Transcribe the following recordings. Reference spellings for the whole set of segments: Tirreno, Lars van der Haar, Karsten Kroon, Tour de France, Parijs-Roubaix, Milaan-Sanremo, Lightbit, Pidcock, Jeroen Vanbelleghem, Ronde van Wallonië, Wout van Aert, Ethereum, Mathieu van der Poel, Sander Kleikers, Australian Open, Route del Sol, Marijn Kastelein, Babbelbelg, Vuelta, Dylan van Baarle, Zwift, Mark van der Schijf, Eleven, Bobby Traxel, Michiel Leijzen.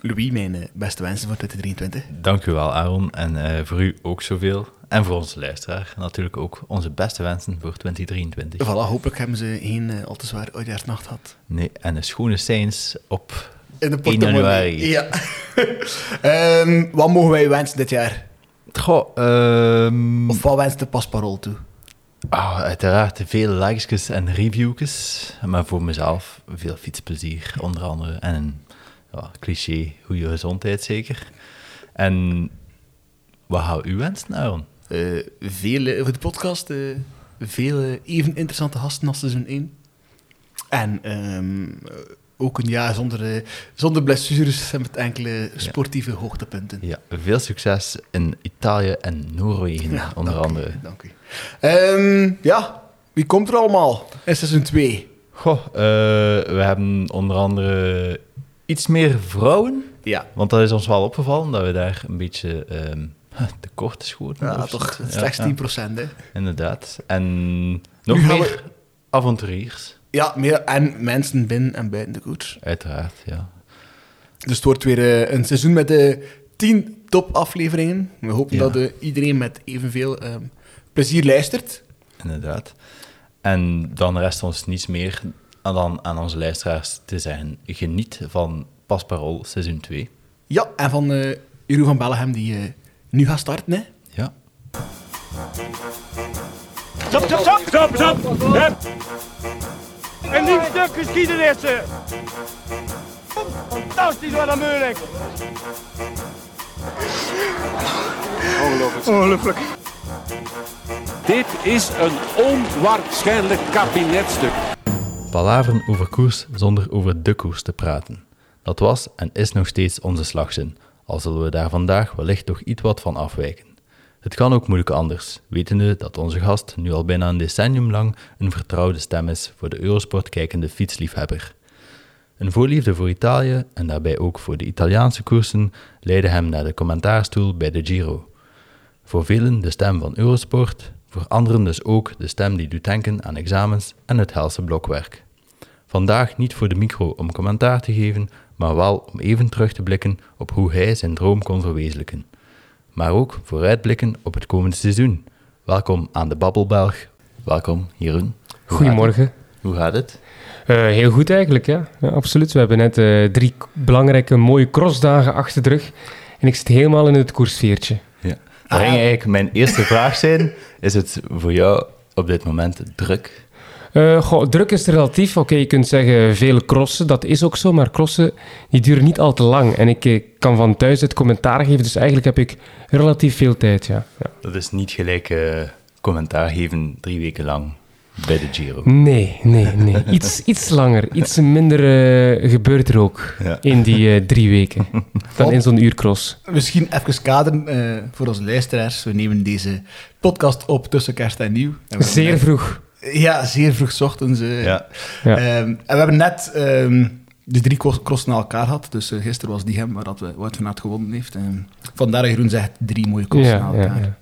Louis, mijn beste wensen voor 2023. Dank u wel, Aaron. En voor u ook zoveel. En voor onze luisteraar natuurlijk ook onze beste wensen voor 2023. Voilà, hopelijk hebben ze geen al te zwaar oudjaarsnacht gehad. Nee, en een schone seins op in de 1 januari. Ja. Wat mogen wij wensen dit jaar? Goh, of wat wenst de Pasparol toe? Oh, uiteraard veel likes en reviewjes, maar voor mezelf veel fietsplezier onder andere en een cliché goede gezondheid zeker. En wat gaan u wensen, Aaron? Veel voor de podcast, veel even interessante gasten als seizoen 1. En ook een jaar zonder blessures en met enkele sportieve hoogtepunten. Ja, veel succes in Italië en Noorwegen, onder andere. Dank u. Wie komt er allemaal in seizoen 2? Goh, we hebben onder andere iets meer vrouwen. Ja. Want dat is ons wel opgevallen, dat we daar een beetje tekort schoten. Ja, toch slechts 10%. Hè? Inderdaad. En nog meer avonturiers. Ja, meer en mensen binnen en buiten de koers. Uiteraard, ja. Dus het wordt weer een seizoen met 10 topafleveringen. We hopen dat iedereen met evenveel plezier luistert. Inderdaad. En dan rest ons niets meer dan aan onze luisteraars te zeggen: geniet van Pasparol seizoen 2. Ja, en van Jeroen Vanbelleghem die nu gaat starten, hè? Ja. Stop, stop, stop! Stop, stop! Stop. Een nieuw stuk geschiedenissen. Fantastisch, wat een moeilijk. Ongelooflijk. Dit is een onwaarschijnlijk kabinetstuk. Palaveren over koers zonder over de koers te praten. Dat was en is nog steeds onze slagzin, al zullen we daar vandaag wellicht toch iets wat van afwijken. Het kan ook moeilijk anders, wetende dat onze gast nu al bijna een decennium lang een vertrouwde stem is voor de Eurosport kijkende fietsliefhebber. Een voorliefde voor Italië en daarbij ook voor de Italiaanse koersen leidde hem naar de commentaarstoel bij de Giro. Voor velen de stem van Eurosport, voor anderen dus ook de stem die doet denken aan examens en het helse blokwerk. Vandaag niet voor de micro om commentaar te geven, maar wel om even terug te blikken op hoe hij zijn droom kon verwezenlijken. Maar ook vooruitblikken op het komende seizoen. Welkom aan de Babbelbelg. Welkom, Jeroen. Goedemorgen. Hoe gaat het? Heel goed eigenlijk, ja. Absoluut. We hebben net 3 belangrijke, mooie crossdagen achter de rug. En ik zit helemaal in het koersfeertje. Ja. Dat ging eigenlijk mijn eerste vraag zijn. Is het voor jou op dit moment druk? Druk is relatief. Oké, je kunt zeggen veel crossen, dat is ook zo, maar crossen die duren niet al te lang. En ik kan van thuis het commentaar geven, dus eigenlijk heb ik relatief veel tijd, ja. Dat is niet gelijk commentaar geven 3 weken lang bij de Giro. Nee. Iets langer, iets minder gebeurt er ook in die 3 weken dan in zo'n uur cross. Misschien even kaderen voor onze luisteraars. We nemen deze podcast op tussen kerst en nieuw. En zeer vroeg. Ja, zeer vroeg ochtends. Ja. En we hebben net de 3 crossen na elkaar gehad. Dus gisteren was die hem waar Wout van Aert gewonnen heeft. Vandaar dat Jeroen zegt 3 mooie crossen na elkaar. Ja.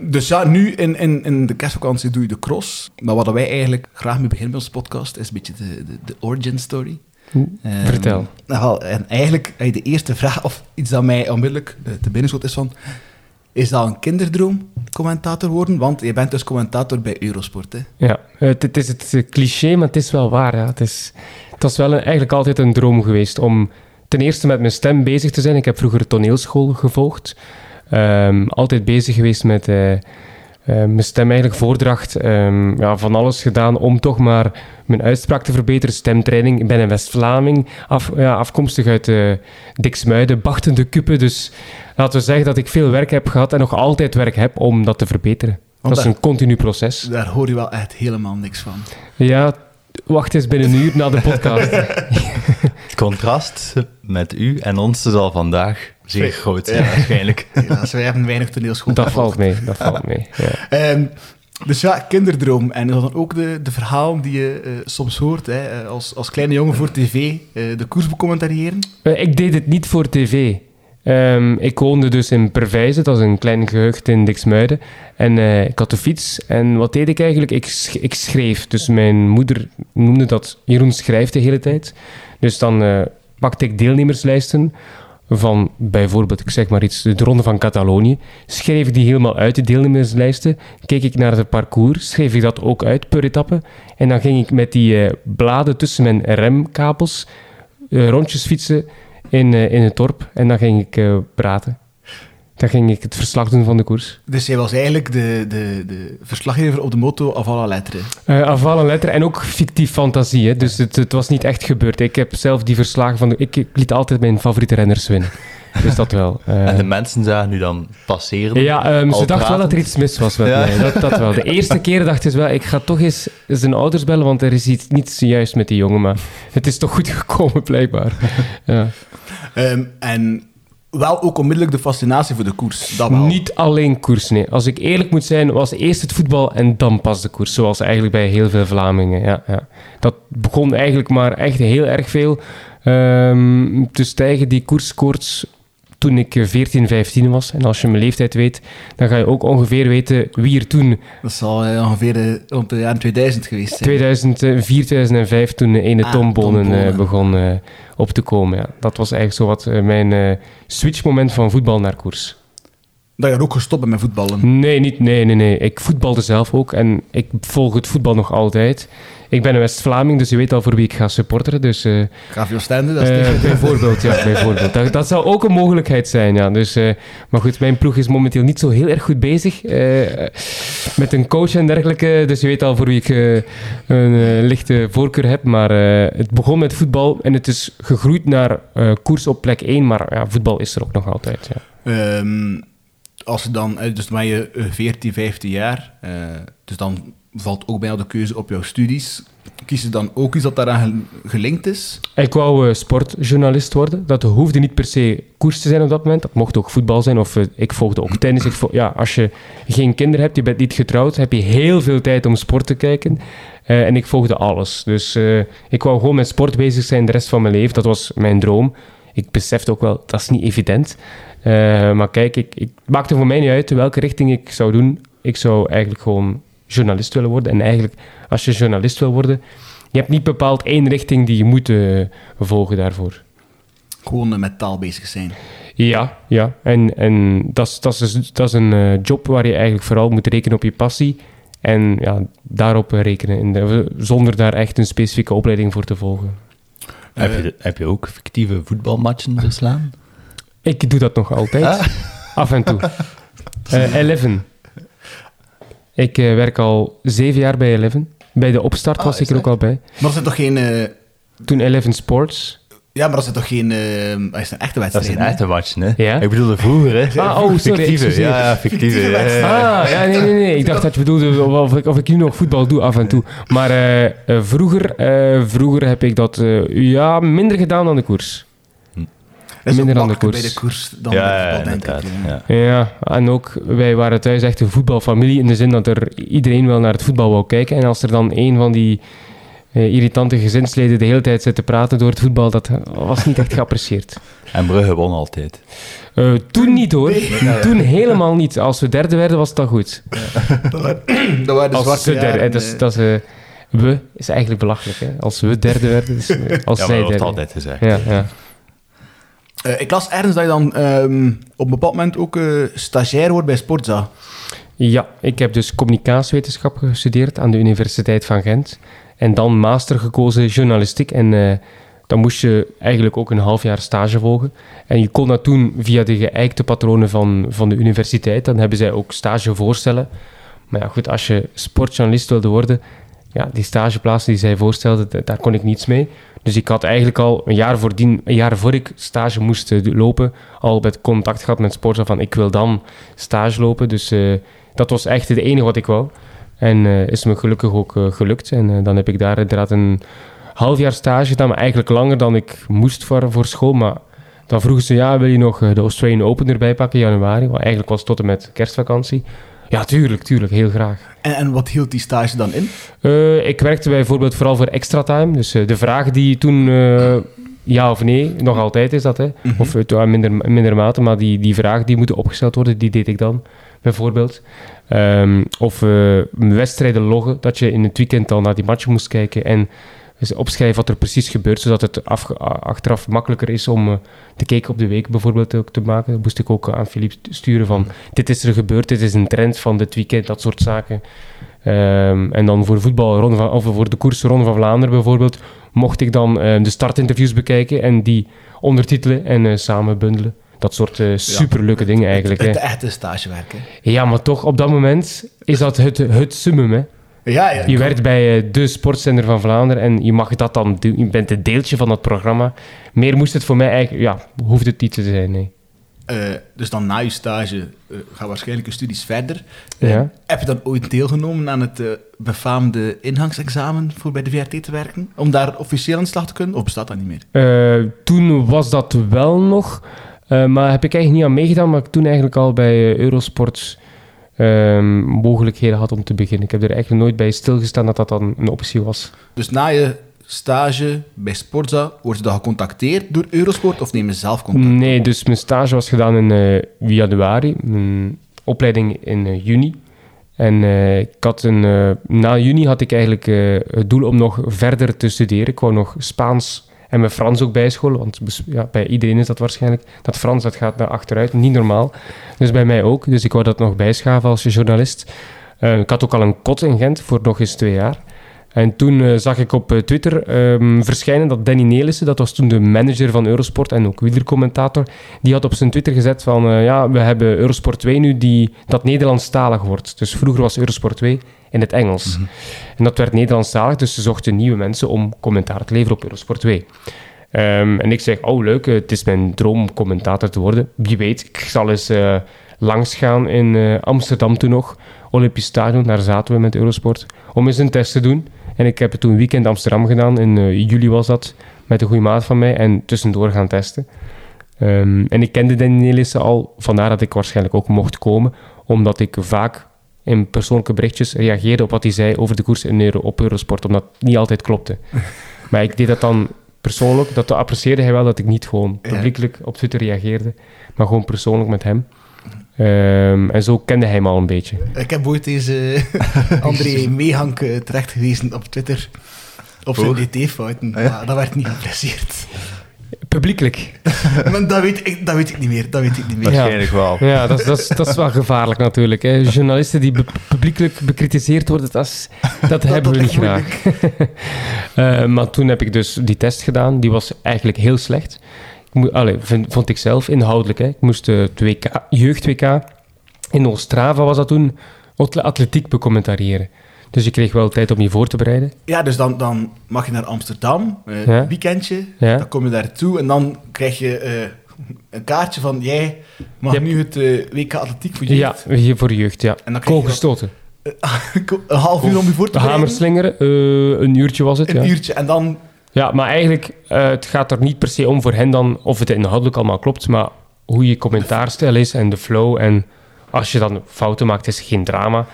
Dus nu in de kerstvakantie doe je de cross. Maar wat wij eigenlijk graag mee beginnen bij onze podcast is een beetje de origin story. Vertel. En eigenlijk de eerste vraag, of iets dat mij onmiddellijk te binnen schoot, is van: is dat een kinderdroom, commentator worden? Want je bent dus commentator bij Eurosport, hè? Ja, het is het cliché, maar het is wel waar. Ja. Het was wel eigenlijk altijd een droom geweest om ten eerste met mijn stem bezig te zijn. Ik heb vroeger toneelschool gevolgd. Altijd bezig geweest met mijn stem, eigenlijk voordracht. Van alles gedaan om toch maar mijn uitspraak te verbeteren. Stemtraining. Ik ben een West-Vlaming, afkomstig uit Diksmuide, Bachtende Kuppen. Dus laten we zeggen dat ik veel werk heb gehad en nog altijd werk heb om dat te verbeteren. Dat is een continu proces. Daar hoor je wel echt helemaal niks van. Ja, wacht eens binnen een uur na de podcast. Het contrast met u en ons zal vandaag zeer groot zijn, waarschijnlijk. Ja, wij hebben weinig toneelschool. Dat valt mee. Ja. Dus kinderdroom. En dan ook de verhalen die je soms hoort, hè, als kleine jongen voor tv, de koers becommentariëren. Ik deed het niet voor tv. Ik woonde dus in Pervijze, dat is een klein gehucht in Diksmuide. En ik had de fiets. En wat deed ik eigenlijk? Ik schreef. Dus mijn moeder noemde dat Jeroen schrijft de hele tijd. Dus dan pakte ik deelnemerslijsten, van bijvoorbeeld, ik zeg maar iets, de Ronde van Catalonië, schreef ik die helemaal uit, de deelnemerslijsten, keek ik naar het parcours, schreef ik dat ook uit per etappe, en dan ging ik met die bladen tussen mijn remkabels rondjes fietsen in het dorp, en dan ging ik praten. Dan ging ik het verslag doen van de koers. Dus jij was eigenlijk de verslaggever op de motto à la lettre. En ook fictief fantasie. Hè? Dus het was niet echt gebeurd. Ik heb zelf die verslagen van... Ik liet altijd mijn favoriete renners winnen. Dus dat wel. En de mensen zagen nu dan passeren? Ja, ze dachten wel dat er iets mis was met mij. Dat wel. De eerste keer dachten ze wel, ik ga toch eens zijn ouders bellen, want er is iets niet juist met die jongen. Maar het is toch goed gekomen, blijkbaar. Ja. En... wel ook onmiddellijk de fascinatie voor de koers. Dat wel. Niet alleen koers, nee. Als ik eerlijk moet zijn, was eerst het voetbal en dan pas de koers. Zoals eigenlijk bij heel veel Vlamingen. Ja, ja. Dat begon eigenlijk maar echt heel erg veel te stijgen. Die koerskoorts toen ik 14, 15 was. En als je mijn leeftijd weet, dan ga je ook ongeveer weten wie er toen... Dat zal ongeveer rond de jaren 2000 geweest zijn. 2004, 2005, toen de ene Tom Boonen begon... op te komen. Ja. Dat was eigenlijk zowat mijn switchmoment van voetbal naar koers. Dat je ook gestopt bent met voetballen? Nee. Ik voetbalde zelf ook en ik volg het voetbal nog altijd. Ik ben een West-Vlaming, dus je weet al voor wie ik ga supporteren. Dus, Gaaf Oostende, dat is bijvoorbeeld, ja, bijvoorbeeld. Dat zou ook een mogelijkheid zijn, ja. Dus, maar goed, mijn ploeg is momenteel niet zo heel erg goed bezig. Met een coach en dergelijke. Dus je weet al voor wie ik een lichte voorkeur heb. Maar het begon met voetbal en het is gegroeid naar koers op plek 1. Maar ja, voetbal is er ook nog altijd, ja. Als je dan, dus dan ben je 14, 15 jaar, dus dan valt ook bijna de keuze op jouw studies. Kies je dan ook iets dat daaraan gelinkt is? Ik wou sportjournalist worden. Dat hoefde niet per se koers te zijn op dat moment. Dat mocht ook voetbal zijn of ik volgde ook tennis. Als je geen kinderen hebt, je bent niet getrouwd, heb je heel veel tijd om sport te kijken. En ik volgde alles. Dus ik wou gewoon met sport bezig zijn de rest van mijn leven. Dat was mijn droom. Ik besefte ook wel, dat is niet evident. Maar kijk, ik maakte voor mij niet uit welke richting ik zou doen. Ik zou eigenlijk gewoon journalist willen worden. En eigenlijk, als je journalist wil worden, je hebt niet bepaald één richting die je moet volgen daarvoor. Gewoon met taal bezig zijn. Ja. En dat is een job waar je eigenlijk vooral moet rekenen op je passie. En ja, daarop rekenen. Zonder daar echt een specifieke opleiding voor te volgen. Heb je ook fictieve voetbalmatchen beslaan? Ik doe dat nog altijd. Af en toe. Eleven. Ik werk al 7 jaar bij Eleven. Bij de opstart was ik er ook al bij. Maar was er toch geen... Toen Eleven Sports... Ja, maar dat is toch geen... Dat is een echte wedstrijd. Dat is een echte match, hè? Ja? Ik bedoelde vroeger, hè? Sorry. Fictieve. Ja, fictieve. Nee. Ik dacht dat je bedoelde of ik nu nog voetbal doe af en toe. Maar vroeger heb ik dat minder gedaan dan de koers. Dat is minder dan de koers. Bij de koers dan voetbal, denk ik. Ja, en ook, wij waren thuis echt een voetbalfamilie. In de zin dat er iedereen wel naar het voetbal wou kijken. En als er dan een van die... irritante gezinsleden de hele tijd zitten praten door het voetbal, dat was niet echt geapprecieerd. En Brugge won altijd. Toen niet hoor. Nee. Toen helemaal niet. Als we derde werden, was dat goed. Ja. Dat waren de zwarte jaren. We is eigenlijk belachelijk. Hè? Als we derde werden, dus, als zij derde. Dat wordt altijd gezegd. Ja. Ik las ergens dat je dan op een bepaald moment ook stagiair wordt bij Sporza. Ja, ik heb dus communicatiewetenschap gestudeerd aan de Universiteit van Gent. En dan master gekozen journalistiek. En dan moest je eigenlijk ook een half jaar stage volgen. En je kon dat doen via de geëikte patronen van de universiteit. Dan hebben zij ook stagevoorstellen. Maar ja, goed, als je sportjournalist wilde worden... Ja, die stageplaatsen die zij voorstelden, daar kon ik niets mee. Dus ik had eigenlijk al een jaar voor ik stage moest lopen... al het contact gehad met Sporza van ik wil dan stage lopen. Dus dat was echt het enige wat ik wou. En is me gelukkig ook gelukt. En dan heb ik daar inderdaad een half jaar stage gedaan, maar eigenlijk langer dan ik moest voor school. Maar dan vroegen ze, wil je nog de Australian Open erbij pakken in januari? Want eigenlijk was het tot en met kerstvakantie. Ja, tuurlijk, heel graag. En wat hield die stage dan in? Ik werkte bijvoorbeeld vooral voor extra time. Dus de vraag die toen ja of nee, nog altijd is dat. Hè? Mm-hmm. Of minder mate, maar die vraag die moet opgesteld worden, die deed ik dan bijvoorbeeld. Of wedstrijden loggen, dat je in het weekend al naar die match moest kijken en Dus opschrijven wat er precies gebeurt, zodat het achteraf makkelijker is om te kijken op de week bijvoorbeeld ook te maken. Dat moest ik ook aan Philippe sturen van dit is er gebeurd, dit is een trend van dit weekend, dat soort zaken. En dan voor voetbal, of voor de koers Ronde van Vlaanderen bijvoorbeeld, mocht ik dan de startinterviews bekijken en die ondertitelen en samen bundelen. Dat soort superleuke dingen eigenlijk. Het echte stagewerk. Hè? Ja, maar toch, op dat moment is dat het summum, hè. Ja, je werkt bij de sportzender van Vlaanderen en je mag dat dan doen. Je bent een deeltje van dat programma. Meer moest het voor mij eigenlijk... Ja, hoeft het niet te zijn, nee. Dus dan na je stage gaan waarschijnlijk je studies verder. Heb je dan ooit deelgenomen aan het befaamde ingangsexamen voor bij de VRT te werken? Om daar officieel aan de slag te kunnen? Of bestaat dat niet meer? Toen was dat wel nog. Maar heb ik eigenlijk niet aan meegedaan. Maar toen eigenlijk al bij Eurosport... mogelijkheden had om te beginnen. Ik heb er eigenlijk nooit bij stilgestaan dat dat dan een optie was. Dus na je stage bij Sporza, word je dan gecontacteerd door Eurosport of neem je zelf contact? Nee, dus mijn stage was gedaan in januari, mijn opleiding in juni. En ik had na juni had ik eigenlijk het doel om nog verder te studeren. Ik wou nog Spaans en mijn Frans ook bijscholen, want ja, bij iedereen is dat waarschijnlijk. Dat Frans, dat gaat naar achteruit, niet normaal. Dus bij mij ook. Dus ik wou dat nog bijschaven als journalist. Ik had ook al een kot in Gent voor nog eens 2 jaar. En toen zag ik op Twitter verschijnen dat Danny Nelissen, dat was toen de manager van Eurosport en ook wielercommentator, die had op zijn Twitter gezet van we hebben Eurosport 2 nu dat Nederlandstalig wordt. Dus vroeger was Eurosport 2 in het Engels. Mm-hmm. En dat werd Nederlandstalig, dus ze zochten nieuwe mensen om commentaar te leveren op Eurosport 2. En ik zeg, oh leuk, het is mijn droom om commentator te worden. Wie weet, ik zal eens langs gaan in Amsterdam toen nog. Olympisch Stadion, daar zaten we met Eurosport, om eens een test te doen. En ik heb het toen weekend Amsterdam gedaan, in juli was dat, met een goede maat van mij, en tussendoor gaan testen. En ik kende Danny Nelissen al, vandaar dat ik waarschijnlijk ook mocht komen, omdat ik vaak in persoonlijke berichtjes reageerde op wat hij zei over de koers op Eurosport, omdat het niet altijd klopte. Maar ik deed dat dan persoonlijk, dat apprecieerde hij wel, dat ik niet gewoon publiekelijk op Twitter reageerde, maar gewoon persoonlijk met hem. En zo kende hij me al een beetje. Ik heb ooit deze André Meehank terecht gewezen op Twitter. Op zijn dt-fouten. Ah, ja? Maar dat werd niet geplezierd. Publiekelijk? Maar dat weet ik niet meer. Waarschijnlijk wel. Ja, dat is wel gevaarlijk natuurlijk. Hè. Journalisten die publiekelijk bekritiseerd worden, dat hebben we niet graag. Maar toen heb ik dus die test gedaan. Die was eigenlijk heel slecht. Vond ik zelf inhoudelijk. Hè. Ik moest jeugd-WK in Ostrava was dat toen atletiek becommentariëren. Dus je kreeg wel tijd om je voor te bereiden. Ja, dus dan mag je naar Amsterdam, weekendje, dan kom je daartoe en dan krijg je een kaartje van jij mag nu het WK atletiek voor jeugd. Ja, voor jeugd, ja. Kool gestoten. Een half uur om je voor te bereiden. Hamerslingeren, een uurtje was het. Een uurtje en dan... Ja, maar eigenlijk, het gaat er niet per se om voor hen dan of het inhoudelijk allemaal klopt, maar hoe je commentaarstijl is en de flow. En als je dan fouten maakt, is geen drama.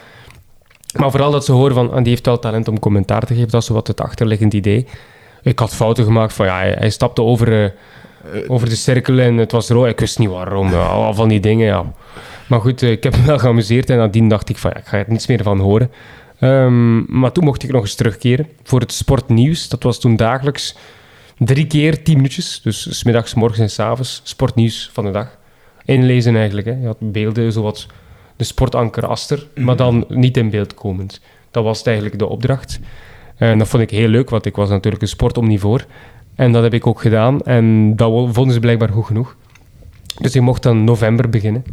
Maar vooral dat ze horen van, die heeft wel talent om commentaar te geven. Dat is wat het achterliggend idee. Ik had fouten gemaakt van, hij stapte over de cirkel en het was rood. Ik wist niet waarom, al van die dingen, ja. Maar goed, ik heb me wel geamuseerd en nadien dacht ik van, ik ga er niets meer van horen. Maar toen mocht ik nog eens terugkeren voor het sportnieuws. Dat was toen dagelijks 3 keer 10 minuutjes. Dus 's middags, 's morgens en 's avonds. Sportnieuws van de dag. Inlezen eigenlijk. Hè. Je had beelden, zoals de sportanker Aster, maar dan niet in beeld komend. Dat was eigenlijk de opdracht. En dat vond ik heel leuk, want ik was natuurlijk een sportomnivoor. En dat heb ik ook gedaan. En dat vonden ze blijkbaar goed genoeg. Dus ik mocht dan november beginnen.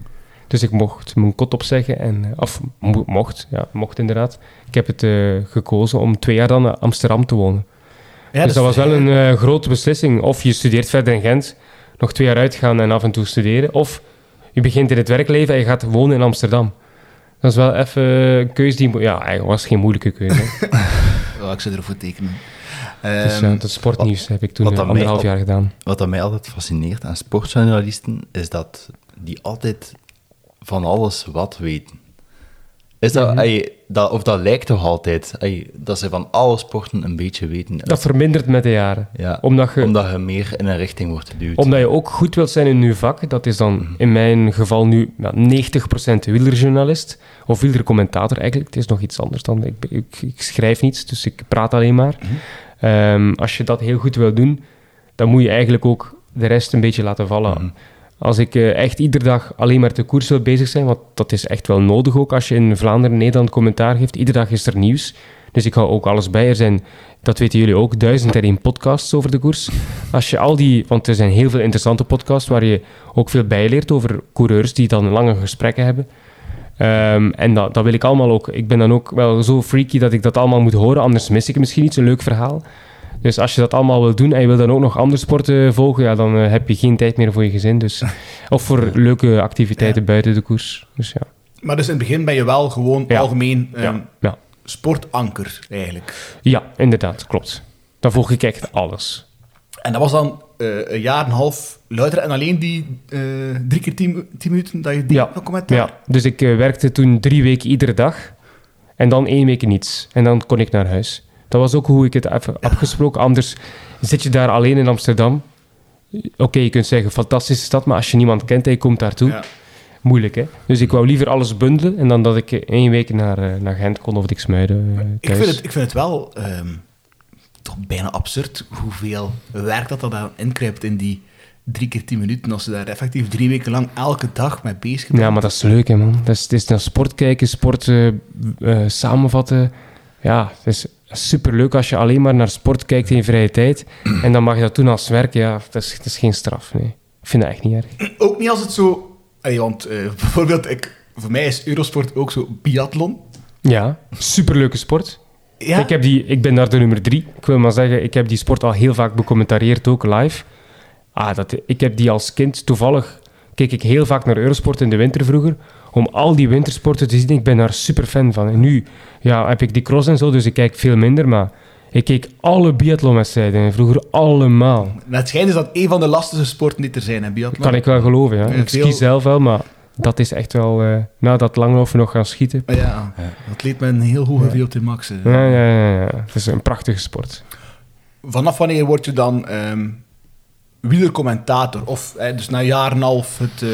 Dus ik mocht mijn kot opzeggen. Mocht inderdaad. Ik heb het gekozen om 2 jaar dan naar Amsterdam te wonen. Ja, dus dat was wel een grote beslissing. Of je studeert verder in Gent, nog 2 jaar uitgaan en af en toe studeren. Of je begint in het werkleven en je gaat wonen in Amsterdam. Dat is wel even een keuze die... Ja, eigenlijk was geen moeilijke keuze. Ik zou ervoor tekenen. Dus dat sportnieuws heb ik toen 1,5 jaar gedaan. Wat dat mij altijd fascineert aan sportjournalisten, is dat die altijd... van alles wat weten. Is dat, of dat lijkt toch altijd, dat ze van alle sporten een beetje weten. Dat vermindert met de jaren. Ja, omdat je meer in een richting wordt geduwd. Omdat je ook goed wilt zijn in je vak. Dat is dan in mijn geval nu 90% wielerjournalist of wielercommentator eigenlijk. Het is nog iets anders dan, ik schrijf niets, dus ik praat alleen maar. Als je dat heel goed wil doen, dan moet je eigenlijk ook de rest een beetje laten vallen. Mm-hmm. Als ik echt iedere dag alleen maar te koers wil bezig zijn, want dat is echt wel nodig ook als je in Vlaanderen, Nederland commentaar geeft. Iedere dag is er nieuws. Dus ik hou ook alles bij. Er zijn, dat weten jullie ook, 1001 podcasts over de koers. Als je al die, want er zijn heel veel interessante podcasts waar je ook veel bij leert over coureurs die dan lange gesprekken hebben. En dat wil ik allemaal ook. Ik ben dan ook wel zo freaky dat ik dat allemaal moet horen, anders mis ik misschien iets, een leuk verhaal. Dus als je dat allemaal wil doen en je wil dan ook nog andere sporten volgen, ja, dan heb je geen tijd meer voor je gezin. Dus. Of voor leuke activiteiten buiten de koers. Dus, ja. Maar dus in het begin ben je wel gewoon algemeen sportanker eigenlijk. Ja, inderdaad, klopt. Dan volg ik echt alles. En dat was dan een jaar en een half luider en alleen die 3 keer 10 minuten dat je die commentaar... Ja, dus ik werkte toen 3 weken iedere dag en dan 1 week niets. En dan kon ik naar huis. Dat was ook hoe ik het heb afgesproken. Anders zit je daar alleen in Amsterdam. Oké, je kunt zeggen, fantastische stad, maar als je niemand kent en je komt daartoe... Ja. Moeilijk, hè? Dus ik wou liever alles bundelen en dan dat ik 1 week naar Gent kon of Diksmuide thuis. Ik vind het wel toch bijna absurd hoeveel werk dat aan inkruipt in die 3 keer 10 minuten. Als ze daar effectief 3 weken lang elke dag mee bezig bent. Ja, maar dat is leuk, hè, man. Het is dan sport kijken, sport samenvatten. Ja, het is superleuk als je alleen maar naar sport kijkt in je vrije tijd. En dan mag je dat doen als werk. Ja, dat is geen straf, nee. Ik vind dat echt niet erg. Ook niet als het zo... Want bijvoorbeeld, voor mij is Eurosport ook zo biathlon. Ja, superleuke sport. Ja? Ik ben daar de nummer 3. Ik wil maar zeggen, ik heb die sport al heel vaak becommentarieerd, ook live. Ik heb die als kind, toevallig keek ik heel vaak naar Eurosport in de winter vroeger, om al die wintersporten te zien. Ik ben daar super fan van. En nu heb ik die cross en zo, dus ik kijk veel minder, maar... Ik keek alle biathlonwedstrijden, vroeger allemaal. Het schijnt is dat een van de lastigste sporten die er zijn, hè, biathlon. Kan ik wel geloven, ja. Ik ski zelf wel, maar dat is echt wel... na dat langlaufen nog gaan schieten. Ja, dat leed me een heel hoge VO2 max. Ja. Het is een prachtige sport. Vanaf wanneer word je dan wielercommentator? Of dus na een jaar en half het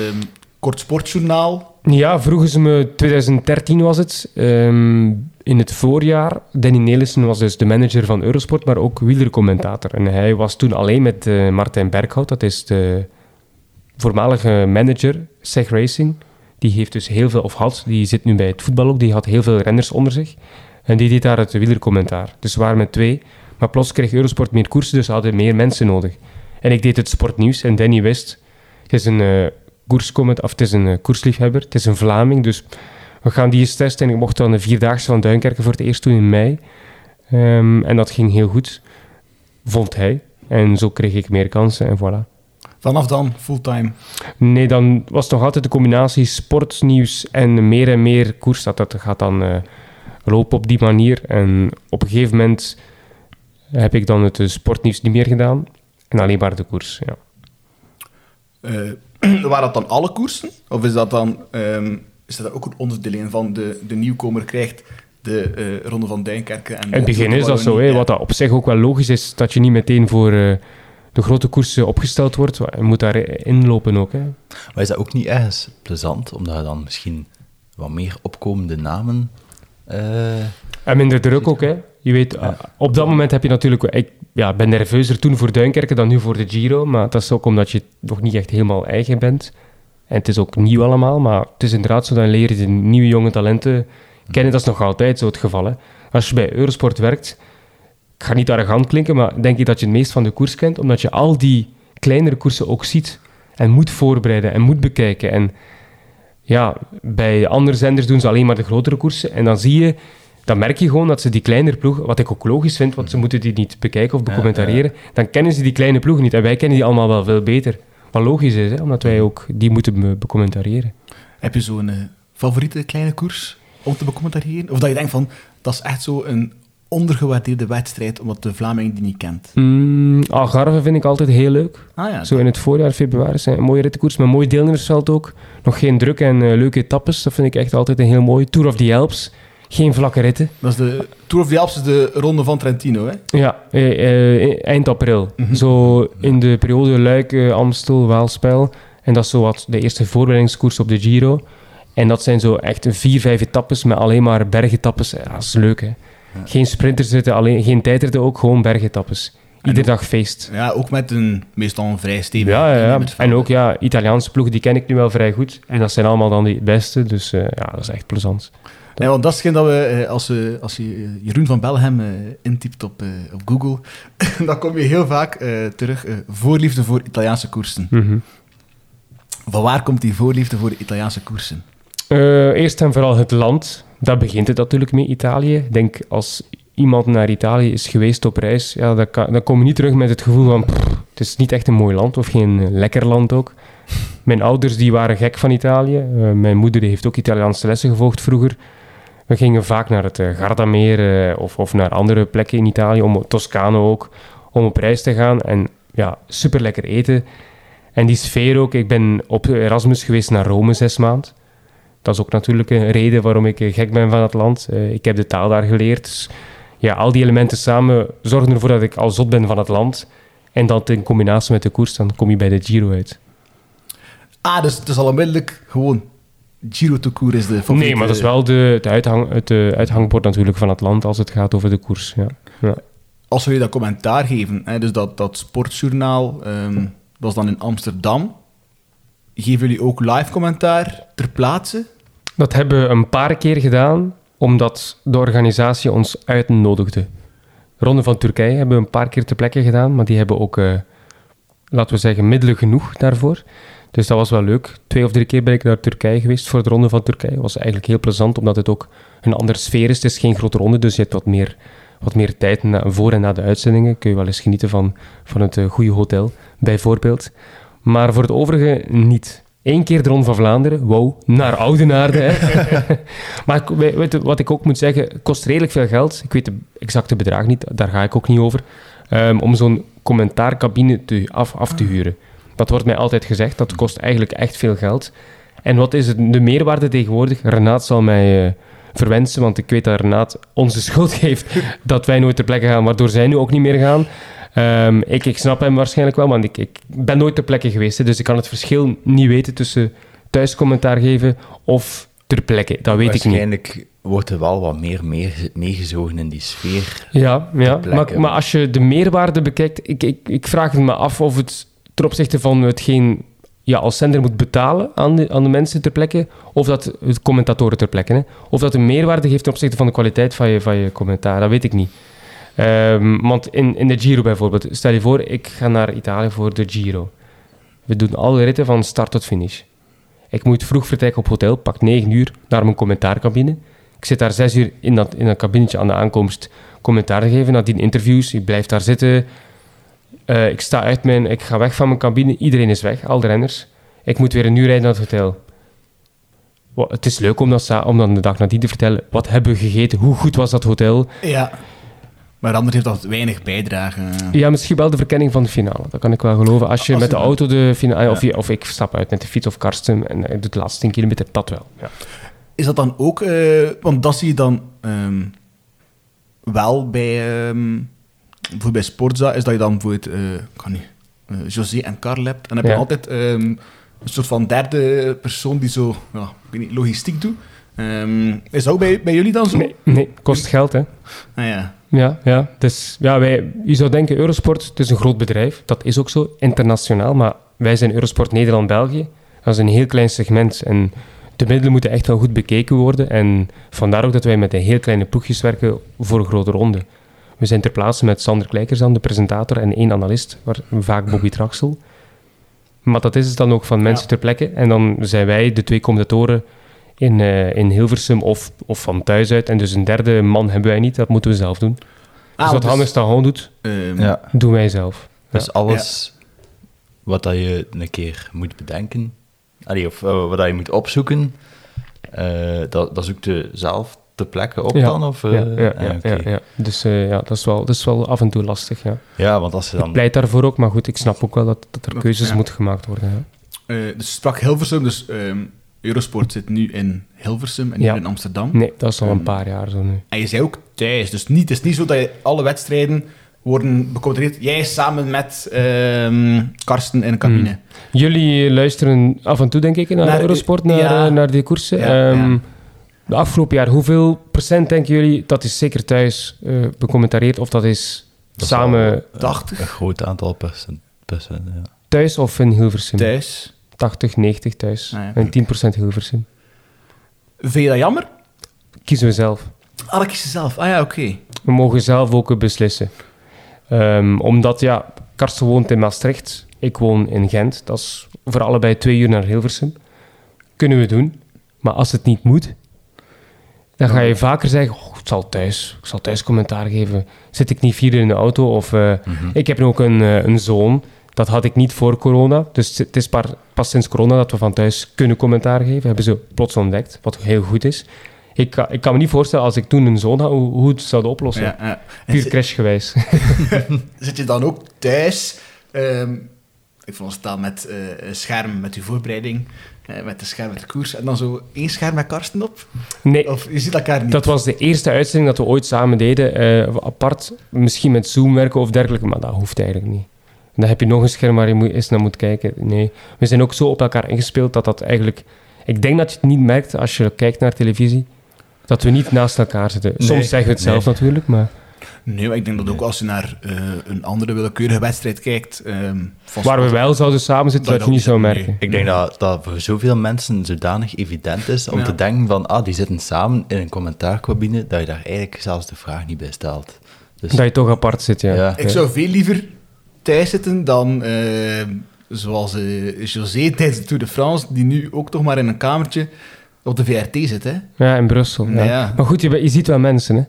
Kort Sportjournaal? Ja, vroegen ze me, 2013 was het... in het voorjaar, Danny Nelissen was dus de manager van Eurosport, maar ook wielercommentator. En hij was toen alleen met Martijn Berghout, dat is de voormalige manager, Seg Racing. Die heeft dus heel veel, die zit nu bij het voetbal ook, die had heel veel renners onder zich. En die deed daar het wielercommentaar. Dus we waren met 2, maar plots kreeg Eurosport meer koersen, dus hadden meer mensen nodig. En ik deed het sportnieuws en Danny wist, het is een koersliefhebber, het is een Vlaming, dus... We gaan die eens testen en ik mocht dan de 4-daagse van Duinkerken voor het eerst doen in mei. En dat ging heel goed, vond hij. En zo kreeg ik meer kansen en voilà. Vanaf dan fulltime? Nee, dan was het nog altijd de combinatie sportnieuws en meer koers. Dat gaat dan lopen op die manier. En op een gegeven moment heb ik dan het sportnieuws niet meer gedaan. En alleen maar de koers, ja. Waren dat dan alle koersen? Of is dat dan... Is dat ook een onderdeel in van de nieuwkomer krijgt de Ronde van Duinkerken? In het begin is dat zo. Wat dat op zich ook wel logisch is, dat je niet meteen voor de grote koersen opgesteld wordt. Je moet daar inlopen ook. Hè. Maar is dat ook niet ergens plezant, omdat je dan misschien wat meer opkomende namen... En minder druk ook. Hè. Je weet, op dat moment heb je natuurlijk... Ik ben nerveuzer toen voor Duinkerken dan nu voor de Giro, maar dat is ook omdat je nog niet echt helemaal eigen bent... En het is ook nieuw allemaal, maar het is inderdaad zo, dan leer je de nieuwe jonge talenten kennen. Dat is nog altijd zo het geval. Hè. Als je bij Eurosport werkt, ik ga niet arrogant klinken, maar denk ik dat je het meest van de koers kent, omdat je al die kleinere koersen ook ziet en moet voorbereiden en moet bekijken. En ja, bij andere zenders doen ze alleen maar de grotere koersen. En dan merk je gewoon dat ze die kleinere ploegen, wat ik ook logisch vind, want ze moeten die niet bekijken of becommentariëren, dan kennen ze die kleine ploegen niet. En wij kennen die allemaal wel veel beter. Wat logisch is, hè? Omdat wij ook die moeten becommentariëren. Heb je zo'n favoriete kleine koers om te becommentariëren? Of dat je denkt van, dat is echt zo'n ondergewaardeerde wedstrijd, omdat de Vlaming die niet kent? Algarve vind ik altijd heel leuk. Zo in het voorjaar, februari, zijn een mooie rittenkoers, met een mooi deelnemersveld ook. Nog geen druk en leuke etappes, dat vind ik echt altijd een heel mooi. Tour of the Alps, geen vlakke ritten. Dat is de Tour of the Alps is de Ronde van Trentino, hè? Ja, eind april. Mm-hmm. Zo in de periode Luik, Amstel, Waalse Pijl. En dat is zo wat de eerste voorbereidingskoers op de Giro. En dat zijn zo echt 4-5 etappes met alleen maar bergetappes. Ja, dat is leuk, hè? Ja. Geen sprinters zitten, alleen geen tijdritten, ook gewoon bergetappes. Iedere dag feest. Ja, ook met een meestal vrij stevig. Ja. En ook Italiaanse ploegen, die ken ik nu wel vrij goed. En dat zijn allemaal dan die beste, dus dat is echt plezant. Nee, want dat is hetgeen dat we, als je Jeroen Vanbelleghem intypt op Google, dan kom je heel vaak terug voorliefde voor Italiaanse koersen. Mm-hmm. Van waar komt die voorliefde voor de Italiaanse koersen? Eerst en vooral het land. Daar begint het natuurlijk mee, Italië. Ik denk, als iemand naar Italië is geweest op reis, dan kom je niet terug met het gevoel van het is niet echt een mooi land, of geen lekker land ook. Mijn ouders die waren gek van Italië. Mijn moeder die heeft ook Italiaanse lessen gevolgd vroeger. We gingen vaak naar het Gardameer of naar andere plekken in Italië, Toscano ook, om op reis te gaan. En ja, super lekker eten. En die sfeer ook. Ik ben op Erasmus geweest naar Rome 6 maanden. Dat is ook natuurlijk een reden waarom ik gek ben van het land. Ik heb de taal daar geleerd. Dus ja, al die elementen samen zorgen ervoor dat ik al zot ben van het land. En dat in combinatie met de koers, dan kom je bij de Giro uit. Ah, dus het is al onmiddellijk gewoon Giro to Cours is de favoriete. Nee, maar dat is wel het uithangbord natuurlijk van het land als het gaat over de koers. Ja. Ja. Als we je dat commentaar geven, hè, dus dat sportjournaal, dat is dan in Amsterdam. Geven jullie ook live commentaar ter plaatse? Dat hebben we een paar keer gedaan, omdat de organisatie ons uitnodigde. Ronde van Turkije hebben we een paar keer ter plekke gedaan, maar die hebben ook, laten we zeggen, middelen genoeg daarvoor. Dus dat was wel leuk. 2 of 3 keer ben ik naar Turkije geweest voor de Ronde van Turkije. Dat was eigenlijk heel plezant, omdat het ook een andere sfeer is. Het is geen grote ronde, dus je hebt wat meer tijd voor en na de uitzendingen. Kun je wel eens genieten van het goede hotel, bijvoorbeeld. Maar voor het overige niet. 1 keer de Ronde van Vlaanderen. Wow, naar Oudenaarde. Hè. Maar weet je, wat ik ook moet zeggen, het kost redelijk veel geld. Ik weet de exacte bedrag niet, daar ga ik ook niet over. Om zo'n commentaarcabine af te huren. Dat wordt mij altijd gezegd, dat kost eigenlijk echt veel geld. En wat is de meerwaarde tegenwoordig? Renaat zal mij verwensen, want ik weet dat Renaat ons de schuld geeft dat wij nooit ter plekke gaan, waardoor zij nu ook niet meer gaan. Ik snap hem waarschijnlijk wel, want ik ben nooit ter plekke geweest. Hè, dus ik kan het verschil niet weten tussen thuis commentaar geven of ter plekke. Dat weet ik niet. Waarschijnlijk wordt er wel wat meer meegezogen in die sfeer. Ja. Maar als je de meerwaarde bekijkt, ik vraag het me af of het ten opzichte van hetgeen je als zender moet betalen aan de mensen ter plekke, of dat het commentatoren ter plekke, hè, of dat een meerwaarde geeft ten opzichte van de kwaliteit van je commentaar. Dat weet ik niet. Want in de Giro bijvoorbeeld, stel je voor, ik ga naar Italië voor de Giro. We doen alle ritten van start tot finish. Ik moet vroeg vertrekken op hotel, pak 9 uur naar mijn commentaarcabine. Ik zit daar 6 uur in dat kabinetje aan de aankomst commentaar te geven, nadien interviews, ik blijf daar zitten. Ik ga weg van mijn cabine, iedereen is weg, al de renners. Ik moet weer 1 uur rijden naar het hotel. Het is leuk om dan de dag nadien te vertellen, wat hebben we gegeten, hoe goed was dat hotel? Ja. Maar anders heeft dat weinig bijdrage. Ja, misschien wel de verkenning van de finale. Dat kan ik wel geloven. Als je met de auto de finale... Ja. Of ik stap uit met de fiets of Karsten en ik doe de laatste 10 kilometer, dat wel. Ja. Is dat dan ook... want dat zie je dan wel bij... bijvoorbeeld bij Sporza is dat je dan bijvoorbeeld... José en Karl hebt. En dan heb je altijd een soort van derde persoon die zo logistiek doet. Is dat ook bij jullie dan zo? Nee, kost geld, hè. Ah ja. Ja. Dus, je zou denken, Eurosport, het is een groot bedrijf. Dat is ook zo, internationaal. Maar wij zijn Eurosport Nederland-België. Dat is een heel klein segment. En de middelen moeten echt wel goed bekeken worden. En vandaar ook dat wij met een heel kleine ploegjes werken voor een grote ronde. We zijn ter plaatse met Sander Kleikers dan, de presentator, en 1 analist, vaak Bobby Traxel. Maar dat is het dan ook van mensen ter plekke. En dan zijn wij de 2 commentatoren... in Hilversum of van thuis uit. En dus een derde man hebben wij niet, dat moeten we zelf doen. Dus wat Hannes Tahan doet, doen wij zelf. Dus alles wat dat je een keer moet bedenken, of wat dat je moet opzoeken, dat zoekt je zelf ter plekke op dan? Of, Dus dat is wel af en toe lastig. Ja, want als je dan... Ik pleit daarvoor ook, maar goed, ik snap ook wel dat er keuzes moeten gemaakt worden. Ja. Dus sprak Hilversum, dus... Eurosport zit nu in Hilversum en niet in Amsterdam. Nee, dat is al een paar jaar zo nu. En je zei ook thuis, dus het is niet zo dat je alle wedstrijden worden becommentarieerd. Jij samen met Karsten in de cabine. Jullie luisteren af en toe, denk ik, naar Eurosport, naar die koersen. Ja, de afgelopen jaar, hoeveel procent denken jullie dat is zeker thuis becommentarieerd of dat is dat samen... 80? Een groot aantal procent, ja. Thuis of in Hilversum? Thuis. 80, 90 thuis. Ah, ja. En 10% Hilversum. Vind je dat jammer? Kiezen we zelf. Ah, dat kiezen zelf. Ah ja, oké. Okay. We mogen zelf ook beslissen. Omdat, ja, Karsten woont in Maastricht. Ik woon in Gent. Dat is voor allebei 2 uur naar Hilversum. Kunnen we doen. Maar als het niet moet, dan ga je vaker zeggen, oh, ik zal thuis commentaar geven. Zit ik niet 4 uur in de auto? Of ik heb nu ook een zoon. Dat had ik niet voor corona. Dus het is pas sinds corona dat we van thuis kunnen commentaar geven. Hebben ze plots ontdekt, wat heel goed is. Ik kan me niet voorstellen, als ik toen een zoon had, hoe het zouden oplossen. Ja, ja. Puur crashgewijs. Zit je dan ook thuis? Ik veronderstel met scherm, met uw voorbereiding, met de scherm, met de koers. En dan zo 1 scherm met Karsten op? Nee. Of je ziet elkaar niet? Dat was de eerste uitzending dat we ooit samen deden. Apart, misschien met Zoom werken of dergelijke, maar dat hoeft eigenlijk niet. En dan heb je nog een scherm waar je eens naar moet kijken. Nee, we zijn ook zo op elkaar ingespeeld dat eigenlijk... Ik denk dat je het niet merkt als je kijkt naar televisie, dat we niet naast elkaar zitten. Soms zeggen we het zelf natuurlijk, maar... Nee, maar ik denk dat ook als je naar een andere willekeurige wedstrijd kijkt... waar we wel zouden samen zitten, dat je niet zou merken. Ik denk dat voor zoveel mensen zodanig evident is om te denken van... Ah, die zitten samen in een commentaarcabine, dat je daar eigenlijk zelfs de vraag niet bij stelt. Dus... Dat je toch apart zit, ja. Ik zou veel liever thuis zitten dan... zoals José tijdens de Tour de France, die nu ook toch maar in een kamertje op de VRT zit, hè? Ja, in Brussel. Ja. Ja. Maar goed, je ziet wel mensen, hè?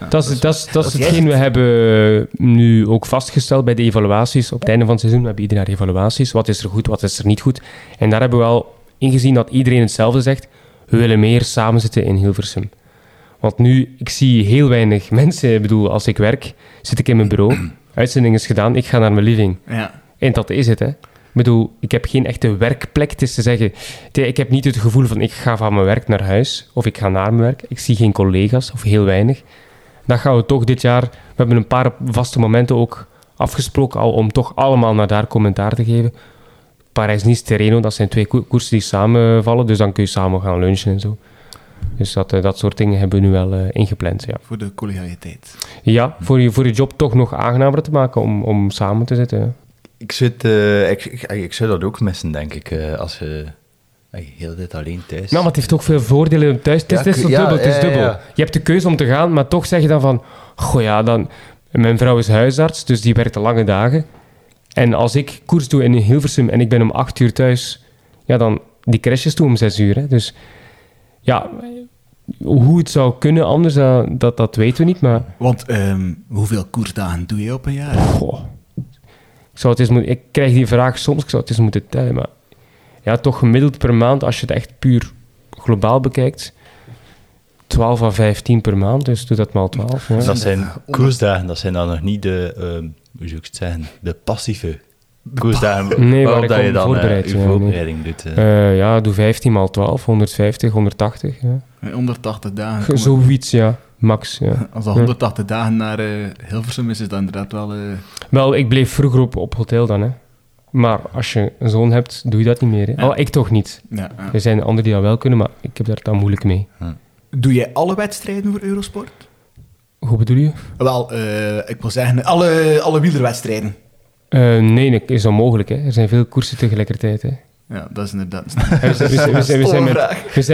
Ja, dat is hetgeen we hebben nu ook vastgesteld bij de evaluaties. Op het einde van het seizoen hebben iedereen evaluaties. Wat is er goed, wat is er niet goed? En daar hebben we wel ingezien dat iedereen hetzelfde zegt. We willen meer samen zitten in Hilversum. Want nu, ik zie heel weinig mensen. Ik bedoel, als ik werk, zit ik in mijn bureau. Uitzending is gedaan, ik ga naar mijn living. Ja. En dat is het, hè. Ik bedoel, ik heb geen echte werkplek. Het is te zeggen, ik heb niet het gevoel van ik ga van mijn werk naar huis of ik ga naar mijn werk. Ik zie geen collega's of heel weinig. Dat gaan we toch dit jaar... We hebben een paar vaste momenten ook afgesproken al om toch allemaal naar daar commentaar te geven. Parijs-Nice, Tirreno, dat zijn 2 koersen die samenvallen. Dus dan kun je samen gaan lunchen en zo. Dus dat soort dingen hebben we nu wel ingepland, ja. Voor de collegialiteit. Ja, voor je job toch nog aangenamer te maken om samen te zitten, ja. Ik zou dat ook missen, denk ik, als je heel dit alleen thuis... Nou, maar het heeft ook veel voordelen om thuis. Het is dubbel. Ja. Je hebt de keuze om te gaan, maar toch zeg je dan van... Goh ja, dan... Mijn vrouw is huisarts, dus die werkt de lange dagen. En als ik koers doe in Hilversum en ik ben om 8 uur thuis... Ja, dan... Die crashes toe om 6 uur, hè. Dus ja... Hoe het zou kunnen anders, dat weten we niet, maar... Want hoeveel koersdagen doe je op een jaar? Goh... Ik krijg die vraag soms, ik zou het eens moeten tellen, maar ja, toch gemiddeld per maand, als je het echt puur globaal bekijkt, 12 à 15 per maand, dus doe dat maar 12. Ja. Dat zijn koersdagen, dat zijn dan nog niet de, hoe zou ik het zeggen, de passieve koersdagen. Nee, waarop waar je dan je voorbereiding doet. Doe 15 x 12, 150, 180. Ja. 180 dagen. Zoiets, ja. Max, ja. Als dat 180 dagen naar Hilversum is dat inderdaad wel... Wel, ik bleef vroeger op hotel dan, hè. Maar als je een zoon hebt, doe je dat niet meer, hè. Ja. Ik toch niet. Ja, ja. Er zijn anderen die dat wel kunnen, maar ik heb daar dan moeilijk mee. Ja. Doe jij alle wedstrijden voor Eurosport? Hoe bedoel je? Wel, ik wil zeggen, alle wielerwedstrijden. Nee, dat is onmogelijk, hè. Er zijn veel koersen tegelijkertijd, hè. Ja, dat is inderdaad...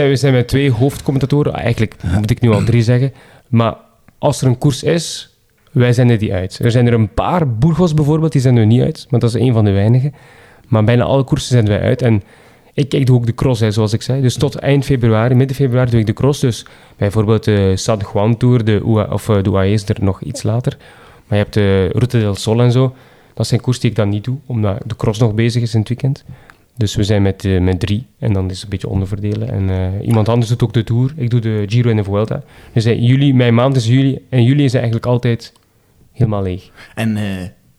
We zijn met 2 hoofdcommentatoren. Eigenlijk moet ik nu al 3 zeggen. Maar als er een koers is, wij zenden die uit. Er zijn er een paar, Burgos bijvoorbeeld, die zenden we niet uit. Want dat is een van de weinigen. Maar bijna alle koersen zenden wij uit. En ik doe ook de cross, hè, zoals ik zei. Dus tot eind februari, midden februari doe ik de cross. Dus bijvoorbeeld de San Juan Tour, de UAE is er nog iets later. Maar je hebt de Route del Sol en zo. Dat zijn koersen die ik dan niet doe, omdat de cross nog bezig is in het weekend. Dus we zijn met 3 en dan is het een beetje onderverdelen. En iemand anders doet ook de Tour. Ik doe de Giro en de Vuelta. Dus mijn maand is juli en juli is eigenlijk altijd helemaal leeg. En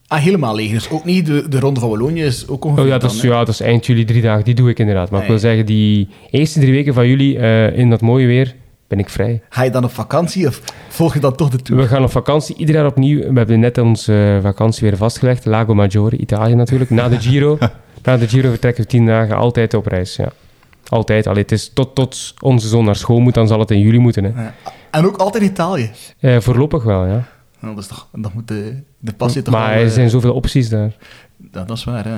helemaal leeg. Dus ook niet de Ronde van Wallonië is ook ongeveer. Dat is eind juli 3 dagen. Die doe ik inderdaad. Maar ik wil zeggen, die eerste 3 weken van juli in dat mooie weer ben ik vrij. Ga je dan op vakantie of volg je dan toch de Tour? We gaan op vakantie, ieder jaar opnieuw. We hebben net onze vakantie weer vastgelegd. Lago Maggiore, Italië natuurlijk. Na de Giro vertrekken we 10 dagen altijd op reis, ja. Altijd. Allee, het is tot onze zoon naar school moet, dan zal het in juli moeten. Hè. Ja. En ook altijd Italië? Voorlopig wel, ja. Nou, dat is toch, dat moet de passie toch. Maar er zijn zoveel opties daar. Dat is waar, hè.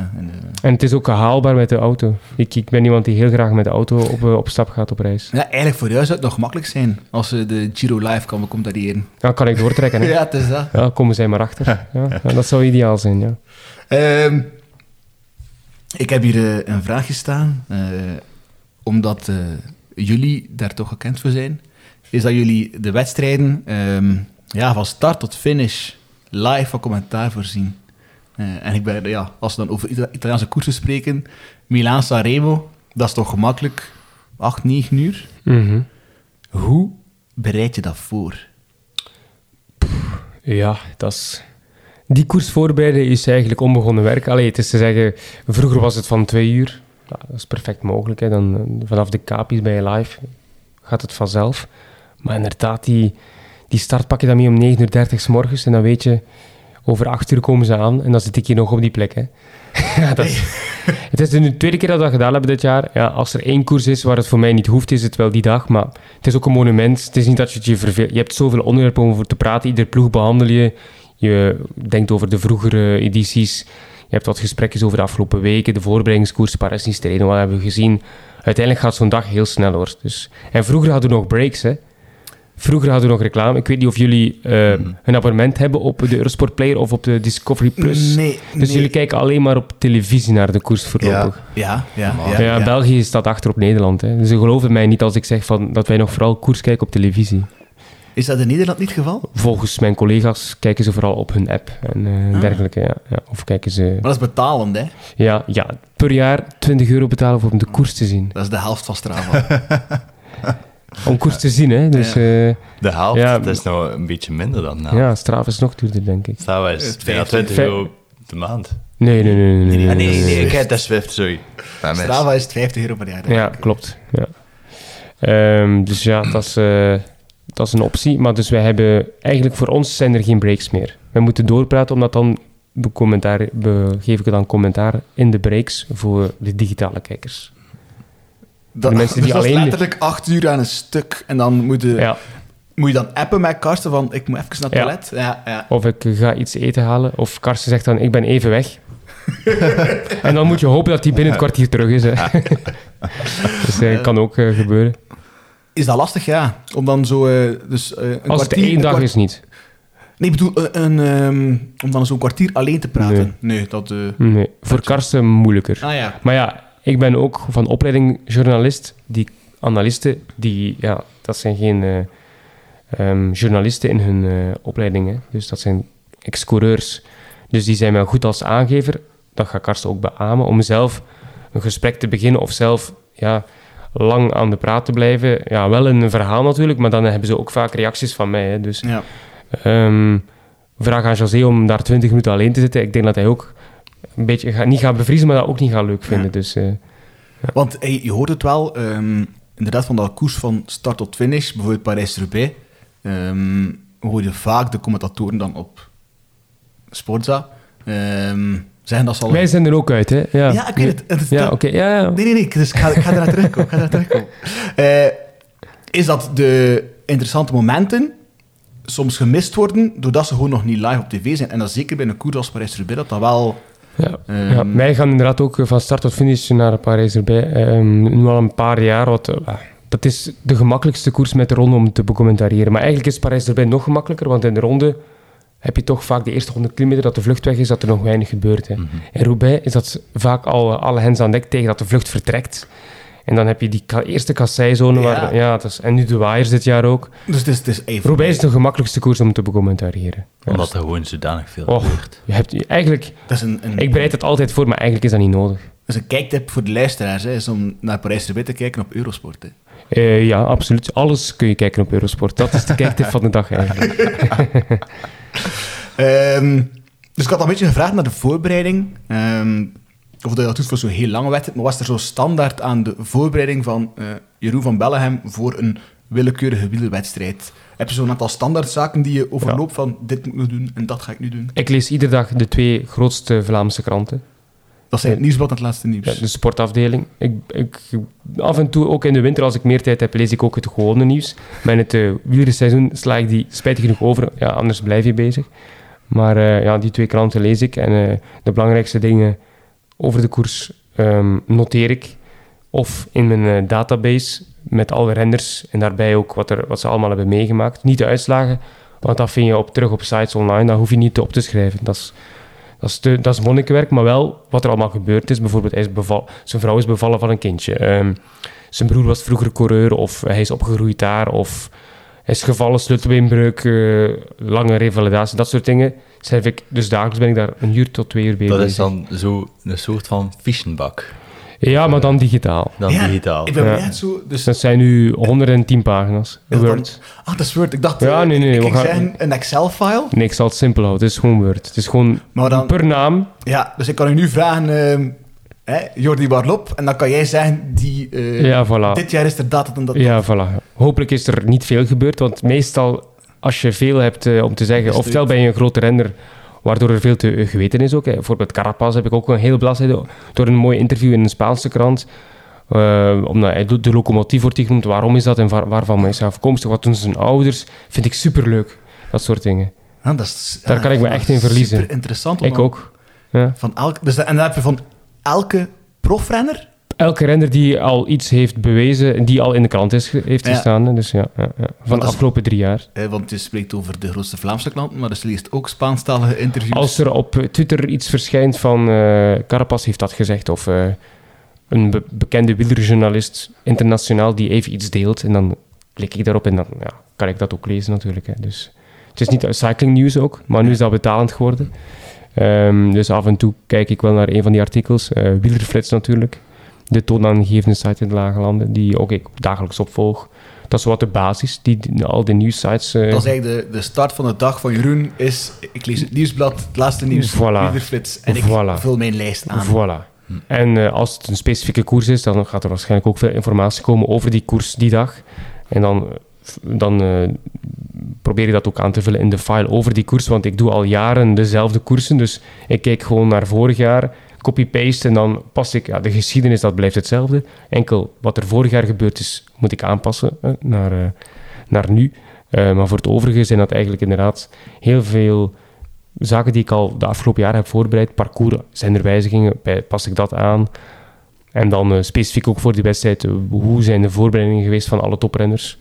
En het is ook haalbaar met de auto. Ik ben iemand die heel graag met de auto op stap gaat op reis. Ja, eigenlijk voor jou zou het nog makkelijk zijn. Als de Giro live kan, komt dat hierin. Dan kan ik doortrekken, hè. Ja, het is dat. Ja, komen zij maar achter. Ja, dat zou ideaal zijn, ja. Ik heb hier een vraagje staan. Omdat jullie daar toch gekend voor zijn. Is dat jullie de wedstrijden... van start tot finish live van commentaar voorzien. En ik ben, als we dan over Italiaanse koersen spreken, Milaan-Sanremo, dat is toch gemakkelijk 8-9 uur? Mm-hmm. Hoe bereid je dat voor? Ja, dat is... Die koers voorbereiden is eigenlijk onbegonnen werk. Allee, het is te zeggen, vroeger was het van 2 uur. Nou, dat is perfect mogelijk. Hè. Dan, vanaf de Capis bij je live gaat het vanzelf. Maar inderdaad, die start pak je dan mee om 9:30 's morgens en dan weet je, over 8 uur komen ze aan en dan zit ik hier nog op die plek. Hè. Ja, het is de tweede keer dat we dat gedaan hebben dit jaar. Ja, als er één koers is waar het voor mij niet hoeft, is het wel die dag. Maar het is ook een monument. Het is niet dat je het je verveelt. Je hebt zoveel onderwerpen om over te praten. Ieder ploeg behandel je. Je denkt over de vroegere edities. Je hebt wat gesprekjes over de afgelopen weken. De voorbereidingskoers, Parijs-Nice, Tirreno, wat hebben we gezien. Uiteindelijk gaat zo'n dag heel snel, hoor. Dus. En vroeger hadden we nog breaks, hè. Vroeger hadden we nog reclame. Ik weet niet of jullie een abonnement hebben op de Eurosport Player of op de Discovery Plus. Nee. Dus jullie kijken alleen maar op televisie naar de koers voorlopig. Ja. België staat achter op Nederland. Hè. Dus ze geloven mij niet als ik zeg dat wij nog vooral koers kijken op televisie. Is dat in Nederland niet het geval? Volgens mijn collega's kijken ze vooral op hun app en dergelijke. Ja. Of kijken ze... Maar dat is betalend, hè? Ja. Per jaar €20 betalen om de koers te zien. Dat is de helft van Strava. Om koers te zien, hè. Dus, de helft, dat is nou een beetje minder dan. Nou. Ja, Strava is nog duurder, denk ik. Strava is €20 de maand. Nee. Ik heb dat Zwift, sorry. Strava is €50 per jaar. Ja, klopt. Ja. Dus ja, dat is een optie. Maar dus wij hebben... Eigenlijk voor ons zijn er geen breaks meer. We moeten doorpraten, omdat dan... geef ik dan commentaar in de breaks voor de digitale kijkers. Dat, de mensen die dus alleen... dat is letterlijk 8 uur aan een stuk. En dan moet je dan appen met Karsten van... Ik moet even naar het toilet. Ja. Of ik ga iets eten halen. Of Karsten zegt dan... Ik ben even weg. En dan moet je hopen dat hij binnen het kwartier terug is. Hè. Dus dat kan ook gebeuren. Is dat lastig, Om dan zo... als het één dag is niet. Nee, ik bedoel... om dan zo'n kwartier alleen te praten. Nee, dat... nee. Voor Karsten moeilijker. Ah, ja. Maar ja... Ik ben ook van opleiding journalist. Die analisten, dat zijn geen journalisten in hun opleidingen. Dus dat zijn ex-coureurs. Dus die zijn wel goed als aangever. Dat gaat Karsten ook beamen. Om zelf een gesprek te beginnen of zelf lang aan de praat te blijven. Ja, wel een verhaal natuurlijk, maar dan hebben ze ook vaak reacties van mij. Hè. Dus vraag aan José om daar 20 minuten alleen te zitten. Ik denk dat hij ook... een beetje niet gaan bevriezen, maar dat ook niet gaan leuk vinden. Ja. Dus, want je hoort het wel, inderdaad, van dat koers van start tot finish, bijvoorbeeld Parijs-Roubaix, hoor je vaak de commentatoren dan op Sporza zeggen dat ze al... Wij zijn er ook uit, hè? Ja, ik weet het. Oké. Nee, dus ik ga ernaar terugkomen. Is dat de interessante momenten... soms gemist worden, doordat ze gewoon nog niet live op tv zijn. En dat zeker bij een koers als Parijs-Roubaix, dat wel... Wij gaan inderdaad ook van start tot finish naar Parijs-Roubaix. Nu al een paar jaar. Dat is de gemakkelijkste koers met de ronde om te becommentariëren. Maar eigenlijk is Parijs-Roubaix nog gemakkelijker, want in de ronde heb je toch vaak de eerste 100 kilometer dat de vlucht weg is, dat er nog weinig gebeurt. Hè. Mm-hmm. In Roubaix is dat vaak al alle hens aan dek tegen dat de vlucht vertrekt. En dan heb je die eerste kasseizone. En nu de waaiers dit jaar ook. Dus het is even... Roubaix is de gemakkelijkste koers om te becommentariëren. Omdat er gewoon zodanig veel gebeurt. Ik bereid het altijd voor, maar eigenlijk is dat niet nodig. Dat is een kijktip voor de luisteraars, hè, is om naar Parijs-Roubaix te kijken op Eurosport. Hè. Ja, absoluut. Alles kun je kijken op Eurosport. Dat is de kijktip van de dag eigenlijk. Dus ik had al een beetje gevraagd naar de voorbereiding... of dat je dat doet voor zo'n heel lange wedstrijd, maar was er zo standaard aan de voorbereiding van Jeroen Vanbelleghem voor een willekeurige wielerwedstrijd? Heb je zo'n aantal standaardzaken die je overloopt van dit moet ik nu doen en dat ga ik nu doen? Ik lees iedere dag de 2 grootste Vlaamse kranten. Dat zijn het nieuwsblad en het laatste nieuws. Ja, de sportafdeling. Af en toe, ook in de winter, als ik meer tijd heb, lees ik ook het gewone nieuws. Maar in het wielerseizoen sla ik die spijtig genoeg over. Ja, anders blijf je bezig. Maar die twee kranten lees ik. En de belangrijkste dingen over de koers noteer ik. Of in mijn database met alle renners. En daarbij ook wat ze allemaal hebben meegemaakt. Niet de uitslagen, want dat vind je terug op sites online. Dat hoef je niet op te schrijven. Dat is monnikenwerk, maar wel wat er allemaal gebeurd is. Bijvoorbeeld, zijn vrouw is bevallen van een kindje. Zijn broer was vroeger coureur, of hij is opgegroeid daar, of hij is gevallen, sleutelbeenbreuk, lange revalidatie, dat soort dingen. Schrijf ik, dus dagelijks ben ik daar 1 uur tot 2 uur bezig. Dat is dan zo een soort van fischenbak. Ja, maar dan digitaal. Ik ben blij zo... Dus... Dat zijn nu 110 pagina's. Word. Dat is Word. Ik dacht, een Excel-file? Nee, ik zal het simpel houden. Het is gewoon Word. Het is gewoon dan, per naam. Ja, dus ik kan u nu vragen... Jordi Barlop. En dan kan jij zeggen... Voilà. Dit jaar is er dat en dat. Ja, voilà. Hopelijk is er niet veel gebeurd. Want meestal, als je veel hebt om te zeggen... Ofwel ben je een grote renner... Waardoor er veel te geweten is ook. Bijvoorbeeld Carapaz heb ik ook een hele bladzijde door een mooi interview in een Spaanse krant. Omdat hij de locomotief wordt genoemd. Waarom is dat en waarvan is hij afkomstig? Wat doen zijn ouders? Vind ik superleuk. Dat soort dingen. Ja, daar kan ik me echt in verliezen. Super interessant. Ik ook. Ja. En dan heb je van elke profrenner? Elke renner die al iets heeft bewezen, die al in de krant heeft gestaan. Dus van de afgelopen 3 jaar. Want je spreekt over de grootste Vlaamse klanten, maar dus leest ook Spaanstalige interviews. Als er op Twitter iets verschijnt van Carapaz heeft dat gezegd, of een bekende wielerjournalist internationaal die even iets deelt, en dan klik ik daarop en dan kan ik dat ook lezen natuurlijk. Dus, het is niet cycling nieuws ook, maar nu is dat betalend geworden. Dus af en toe kijk ik wel naar een van die artikels. Wielerflits natuurlijk. De toonaangevende site in de Lage Landen, die ook ik dagelijks opvolg. Dat is wat de basis, al de nieuwsites... Dat is eigenlijk de start van de dag van Jeroen is... Ik lees het nieuwsblad, het laatste nieuws, Wielerflits, en ik vul mijn lijst aan. Voilà. En als het een specifieke koers is, dan gaat er waarschijnlijk ook veel informatie komen over die koers die dag. En dan probeer je dat ook aan te vullen in de file over die koers, want ik doe al jaren dezelfde koersen, dus ik kijk gewoon naar vorig jaar... Copy-paste en dan pas ik... de geschiedenis, dat blijft hetzelfde. Enkel wat er vorig jaar gebeurd is, moet ik aanpassen naar nu. Maar voor het overige zijn dat eigenlijk inderdaad heel veel zaken die ik al de afgelopen jaren heb voorbereid. Parcours, zijn er wijzigingen? Pas ik dat aan? En dan specifiek ook voor die wedstrijd, hoe zijn de voorbereidingen geweest van alle toprenners?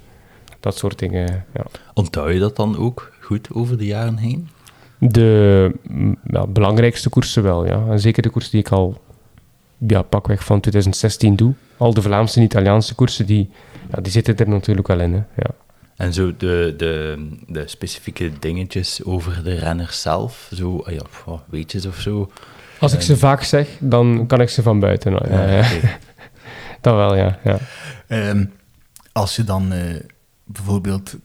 Dat soort dingen, Onthoud je dat dan ook goed over de jaren heen? De belangrijkste koersen wel, En zeker de koersen die ik al pakweg van 2016 doe. Al de Vlaamse en Italiaanse koersen, die zitten er natuurlijk wel in, En zo de specifieke dingetjes over de renners zelf, zo, weetjes of zo. Als ik ze vaak zeg, dan kan ik ze van buiten. Okay. Dat wel, als je dan... bijvoorbeeld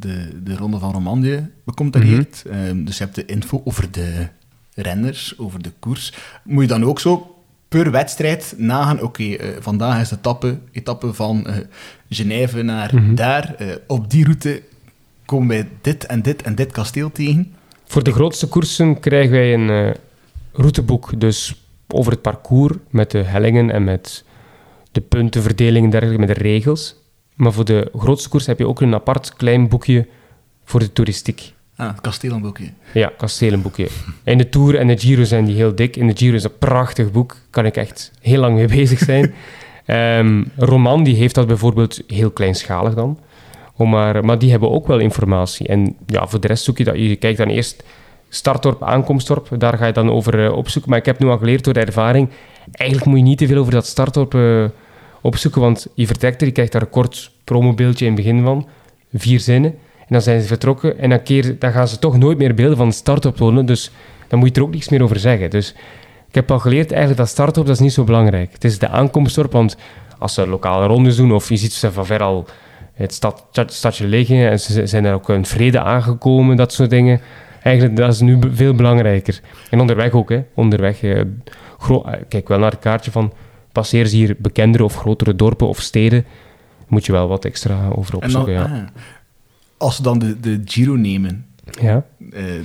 de Ronde van Romandie becommentarieert. Dus je hebt de info over de renners, over de koers. Moet je dan ook zo per wedstrijd nagaan, vandaag is de etappe van Genève naar daar. Op die route komen wij dit en dit en dit kasteel tegen. Voor de grootste koersen krijgen wij een routeboek. Dus over het parcours, met de hellingen en met de puntenverdeling en dergelijke, met de regels. Maar voor de grootste koers heb je ook een apart klein boekje voor de toeristiek. Kastelenboekje. Ja, kastelenboekje. In de Tour en de Giro zijn die heel dik. In de Giro is een prachtig boek. Kan ik echt heel lang mee bezig zijn. Roman, die heeft dat bijvoorbeeld heel kleinschalig dan. Maar die hebben ook wel informatie. En voor de rest zoek je dat. Je kijkt dan eerst startdorp, aankomstdorp. Daar ga je dan over opzoeken. Maar ik heb nu al geleerd door de ervaring... Eigenlijk moet je niet te veel over dat startdorp... opzoeken, want je vertrekt er, je krijgt daar een kort promobeeldje in het begin van, 4 zinnen, en dan zijn ze vertrokken, en dan gaan ze toch nooit meer beelden van de start-up tonen, dus dan moet je er ook niks meer over zeggen. Dus ik heb al geleerd, eigenlijk dat start-up, dat is niet zo belangrijk. Het is de aankomstdorp, want als ze lokale rondes doen, of je ziet ze van ver al het stadje liggen, en ze zijn daar ook een vrede aangekomen, dat soort dingen. Eigenlijk, dat is nu veel belangrijker. En onderweg ook, onderweg. Kijk wel naar het kaartje van... Passeer ze hier bekendere of grotere dorpen of steden, moet je wel wat extra over opzoeken. Als ze dan de Giro nemen,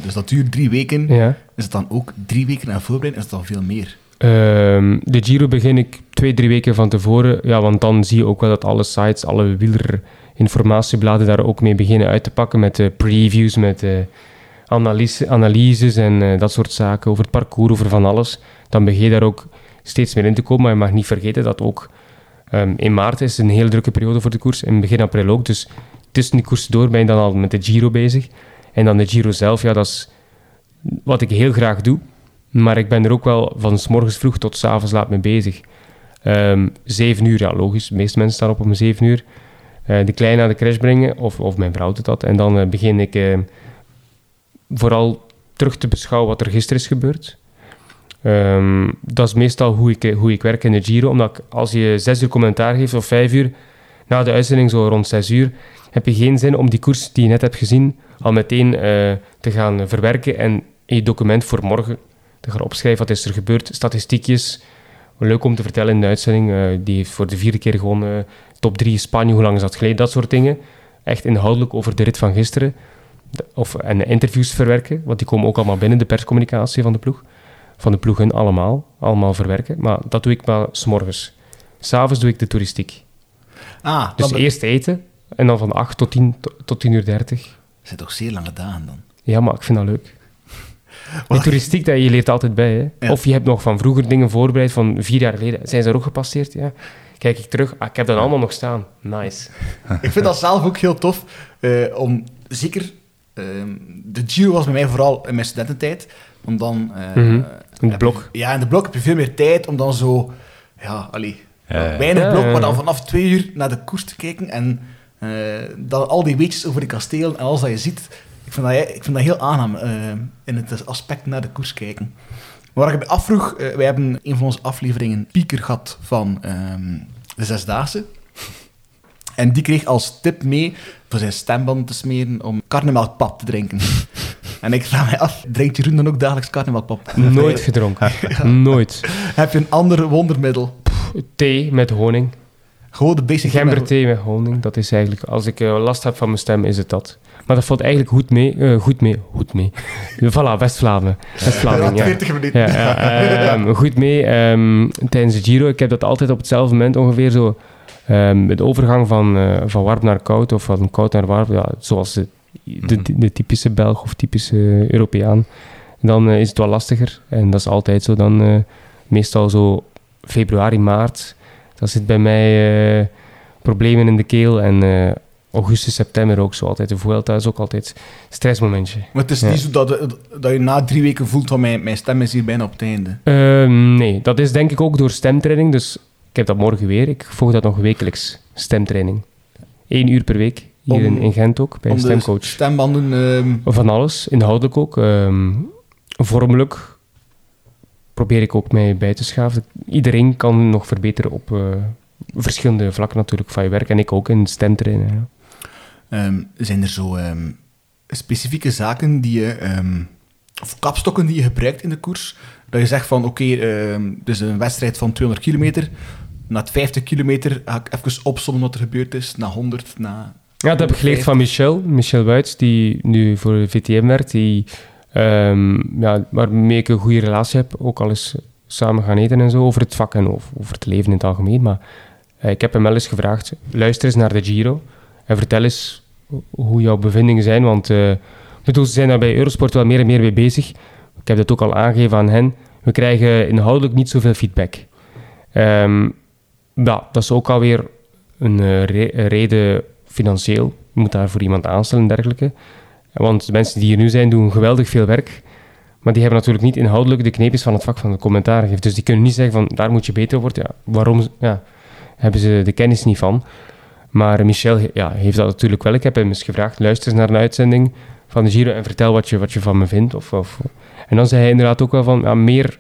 dus dat duurt 3 weken, is het dan ook 3 weken aan voorbereiding, is het dan veel meer? De Giro begin ik 2-3 weken van tevoren. Ja, want dan zie je ook wel dat alle sites, alle wielerinformatiebladen daar ook mee beginnen uit te pakken. Met previews, met analyses en dat soort zaken. Over het parcours, over van alles. Dan begin je daar ook steeds meer in te komen. Maar je mag niet vergeten dat ook in maart is een heel drukke periode voor de koers. En begin april ook. Dus tussen die koersen door ben je dan al met de Giro bezig. En dan de Giro zelf, ja, dat is wat ik heel graag doe. Maar ik ben er ook wel van 's morgens vroeg tot 's avonds laat mee bezig. 7 uur, ja, logisch. De meeste mensen staan op om 7 uur. De kleine naar de crash brengen, of mijn vrouw doet dat. En dan begin ik vooral terug te beschouwen wat er gisteren is gebeurd. Dat is meestal hoe ik werk in de Giro. Omdat als je 6 uur commentaar geeft of 5 uur, na de uitzending zo rond 6 uur, heb je geen zin om die koers die je net hebt gezien al meteen te gaan verwerken en in je document voor morgen te gaan opschrijven wat is er gebeurd. Statistiekjes, leuk om te vertellen in de uitzending. Die heeft voor de 4e keer gewonnen. Top 3 Spanje, hoe lang is dat geleden? Dat soort dingen. Echt inhoudelijk over de rit van gisteren. En interviews verwerken, want die komen ook allemaal binnen. De perscommunicatie van de ploeg. Van de ploegen allemaal verwerken. Maar dat doe ik maar 's morgens. 'S'avonds doe ik de toeristiek. Dus eerst eten en dan van 8 tot 10 tot 10:30. Dat zijn toch zeer lange dagen dan? Ja, maar ik vind dat leuk. Die toeristiek, je leert altijd bij. Hè? Ja. Of je hebt nog van vroeger dingen voorbereid van 4 jaar geleden. Zijn ze er ook gepasseerd? Ja. Kijk ik terug, ik heb dat allemaal nog staan. Nice. Ik vind dat zelf ook heel tof. De Giro was bij mij vooral in mijn studententijd. Want dan... In de blok. Ja, in de blok heb je veel meer tijd om dan zo... weinig blok, maar dan vanaf 2 uur naar de koers te kijken. En dan al die weetjes over de kastelen en alles dat je ziet... Ik vind dat heel aangenaam, in het aspect naar de koers kijken. Maar waar ik me afvroeg, wij hebben een van onze afleveringen Pieker gehad van de Zesdaagse. En die kreeg als tip mee voor zijn stembanden te smeren om karnemelkpap te drinken. En ik vraag mij af, drinkt Jeroen dan ook dagelijks karnemelkpap? Nooit gedronken. Ja. Nooit. Heb je een ander wondermiddel? Thee met honing. Gewoon de basic gemberthee met honing, dat is eigenlijk... Als ik last heb van mijn stem, is het dat. Maar dat valt eigenlijk goed mee. Voilà, West-Vlaanderen. West-Vlaanderen, ja. 40 minuten. Ja, goed mee tijdens de Giro. Ik heb dat altijd op hetzelfde moment ongeveer zo. Het overgang van warm naar koud of van koud naar warm. Ja, zoals de typische Belg of typische Europeaan. Dan is het wel lastiger. En dat is altijd zo dan. Meestal zo februari, maart. Dat zit bij mij problemen in de keel en... augustus, september ook zo altijd. De Vuelta is ook altijd een stressmomentje. Maar het is niet zo dat je na 3 weken voelt van mijn stem is hier bijna op het einde? Nee, dat is denk ik ook door stemtraining. Dus ik heb dat morgen weer. Ik volg dat nog wekelijks, stemtraining. 1 uur per week, hier in Gent ook, bij een stemcoach. Stembanden... Van alles, inhoudelijk ook. Vormelijk probeer ik ook mij bij te schaven. Iedereen kan nog verbeteren op verschillende vlakken natuurlijk van je werk. En ik ook in stemtrainen, ja. Zijn er zo specifieke zaken die je, of kapstokken die je gebruikt in de koers, dat je zegt van het is een wedstrijd van 200 kilometer, na het 50 kilometer ga ik even opsommen wat er gebeurd is, na 100, na... Ja, dat heb ik geleerd van Michel Wuits, die nu voor de VTM werkt, waarmee ik een goede relatie heb, ook al is samen gaan eten en zo, over het vak en over het leven in het algemeen, maar ik heb hem wel eens gevraagd, luister eens naar de Giro, en vertel eens hoe jouw bevindingen zijn, want ze zijn daar bij Eurosport wel meer en meer mee bezig. Ik heb dat ook al aangegeven aan hen. We krijgen inhoudelijk niet zoveel feedback. Dat is ook alweer een reden financieel. Je moet daarvoor iemand aanstellen en dergelijke. Want de mensen die hier nu zijn, doen geweldig veel werk. Maar die hebben natuurlijk niet inhoudelijk de kneepjes van het vak van de commentaar gegeven. Dus die kunnen niet zeggen van, daar moet je beter worden. Ja, waarom? Ja, hebben ze de kennis niet van. Maar Michel heeft dat natuurlijk wel. Ik heb hem eens gevraagd, luister eens naar een uitzending van de Giro en vertel wat je van me vindt. En dan zei hij inderdaad ook wel van, meer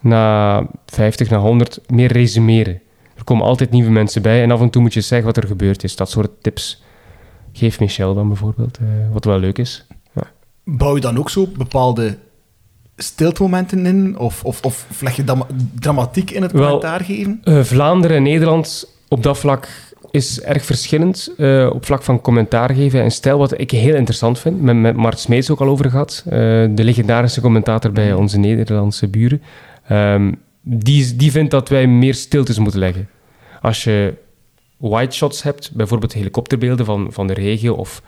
na 50, na 100, meer resumeren. Er komen altijd nieuwe mensen bij en af en toe moet je zeggen wat er gebeurd is. Dat soort tips geeft Michel dan bijvoorbeeld, wat wel leuk is. Ja. Bouw je dan ook zo bepaalde stiltemomenten in? Of leg je dramatiek in het commentaar geven? Vlaanderen en Nederland op dat vlak... is erg verschillend op vlak van commentaar geven en stijl, wat ik heel interessant vind. Met Mart Smeets ook al over gehad. De legendarische commentator bij onze Nederlandse buren. die vindt dat wij meer stiltes moeten leggen. Als je wide shots hebt, bijvoorbeeld helikopterbeelden van de regio, of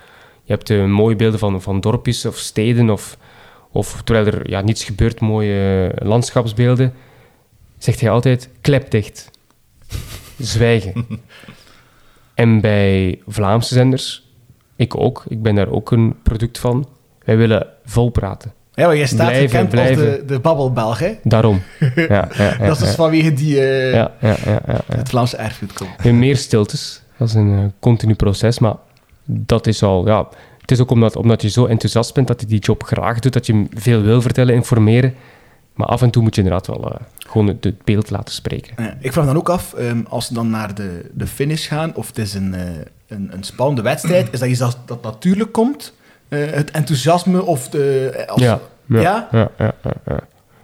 je hebt mooie beelden van dorpjes of steden, of terwijl er niets gebeurt, mooie landschapsbeelden, zegt hij altijd, klep dicht. Zwijgen. En bij Vlaamse zenders, ik ben daar ook een product van, wij willen vol praten. Ja, maar jij staat bekend als de babbelbelg, hè? Daarom. Ja, dat is dus vanwege die het Vlaamse erfgoed komt. En meer stiltes, dat is een continu proces, maar dat is al... Ja, het is ook omdat je zo enthousiast bent dat je die job graag doet, dat je veel wil vertellen, informeren. Maar af en toe moet je inderdaad wel gewoon het beeld laten spreken. Ja, ik vraag dan ook af, als we dan naar de finish gaan, of het is een spannende wedstrijd, is dat iets dat natuurlijk komt? Het enthousiasme of de...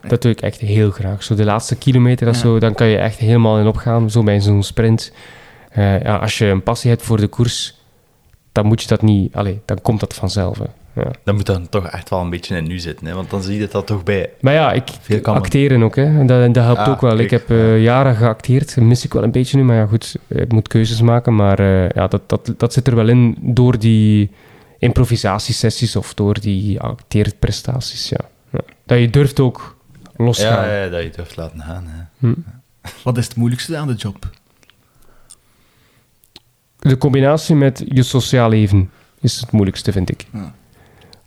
Dat doe ik echt heel graag. Zo de laatste kilometer, dan kan je echt helemaal in opgaan, zo bij zo'n sprint. Als je een passie hebt voor de koers, dan moet je dat niet... dan komt dat vanzelf, hè. Ja. Dan moet dan toch echt wel een beetje in nu zitten, hè? Want dan zie je dat toch bij... Maar ja, ik acteren ook, hè. Dat helpt ook wel. Kijk. Ik heb jaren geacteerd, dat mis ik wel een beetje nu, maar ja, goed, ik moet keuzes maken. Maar dat zit er wel in door die... improvisatiesessies of door die acteerprestaties, ja. Dat je durft ook losgaan. Ja, dat je durft laten gaan. Hè. Wat is het moeilijkste aan de job? De combinatie met je sociaal leven is het moeilijkste, vind ik. Ja.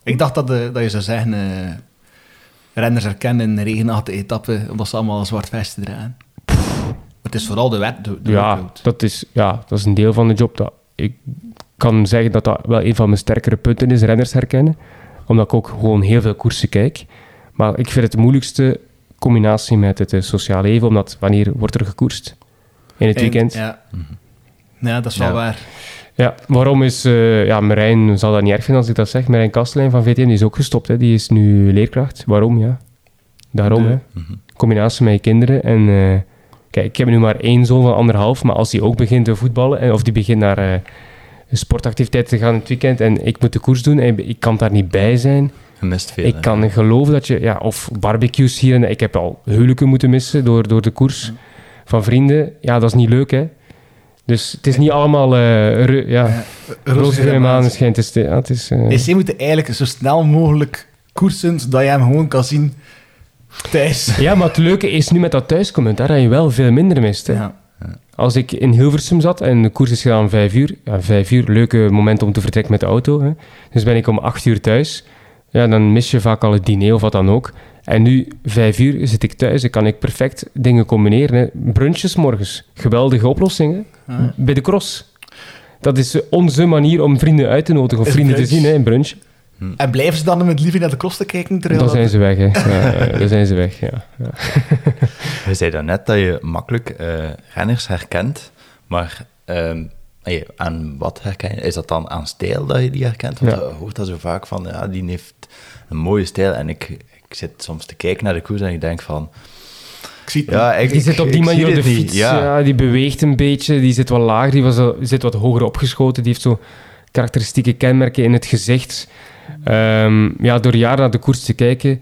Ik dacht dat je zou zeggen... renners herkennen in de regenachtige etappen omdat ze allemaal een zwart vest dragen. Het is vooral de wet. Dat is een deel van de job. Ik kan zeggen dat dat wel een van mijn sterkere punten is, renners herkennen. Omdat ik ook gewoon heel veel koersen kijk. Maar ik vind het de moeilijkste combinatie met het sociaal leven, omdat wanneer wordt er gekoerst? In het weekend. Ja, dat is wel waar. Ja, waarom is... Marijn zal dat niet erg vinden als ik dat zeg. Marijn Kastelein van VTM, die is ook gestopt. Hè. Die is nu leerkracht. Waarom? Ja. Daarom, hè. Combinatie met je kinderen en... kijk, ik heb nu maar 1 zoon van 1,5, maar als die ook begint te voetballen, of die begint naar... sportactiviteiten te gaan in het weekend en ik moet de koers doen en ik kan daar niet bij zijn. Je mist veel. Ik kan geloven dat je... Ja, of barbecues hier en daar. Ik heb al huwelijken moeten missen door de koers van vrienden. Ja, dat is niet leuk, hè. Dus het is niet allemaal... roze geur en maneschijn. Dus je moet eigenlijk zo snel mogelijk koersen, zodat je hem gewoon kan zien thuis. Ja, maar het leuke is nu met dat thuiskomen, daar heb je wel veel minder mist, hè. Ja. Als ik in Hilversum zat en de koers is gedaan om 5 uur... Ja, 5 uur, leuke moment om te vertrekken met de auto. Hè. Dus ben ik om 8 uur thuis. Ja, dan mis je vaak al het diner of wat dan ook. En nu, 5 uur zit ik thuis en kan ik perfect dingen combineren. Hè. Brunches morgens. Geweldige oplossingen. Bij de cross. Dat is onze manier om vrienden uit te nodigen of vrienden te zien, hè, een brunch. En blijven ze dan met liefde naar de cross te kijken? Dan zijn ze weg, hè. Dan zijn ze weg, ja. Je zei daarnet dat je makkelijk renners herkent, maar aan wat herken je? Is dat dan aan stijl dat je die herkent? Want je hoort dat zo vaak van, die heeft een mooie stijl. En ik zit soms te kijken naar de koers en ik denk van... Ik zie die zit op die manier op de fiets. Ja, die beweegt een beetje, die zit wat lager, zit wat hoger opgeschoten, die heeft zo... karakteristieke kenmerken in het gezicht. Door jaren naar de koers te kijken,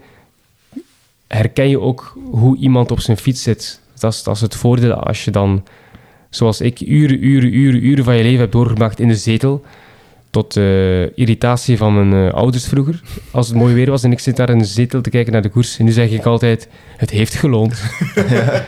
herken je ook hoe iemand op zijn fiets zit. Dat is het voordeel als je dan, zoals ik, uren van je leven hebt doorgebracht in de zetel, tot irritatie van mijn ouders vroeger, als het mooi weer was en ik zit daar in de zetel te kijken naar de koers. En nu zeg ik altijd, het heeft geloond.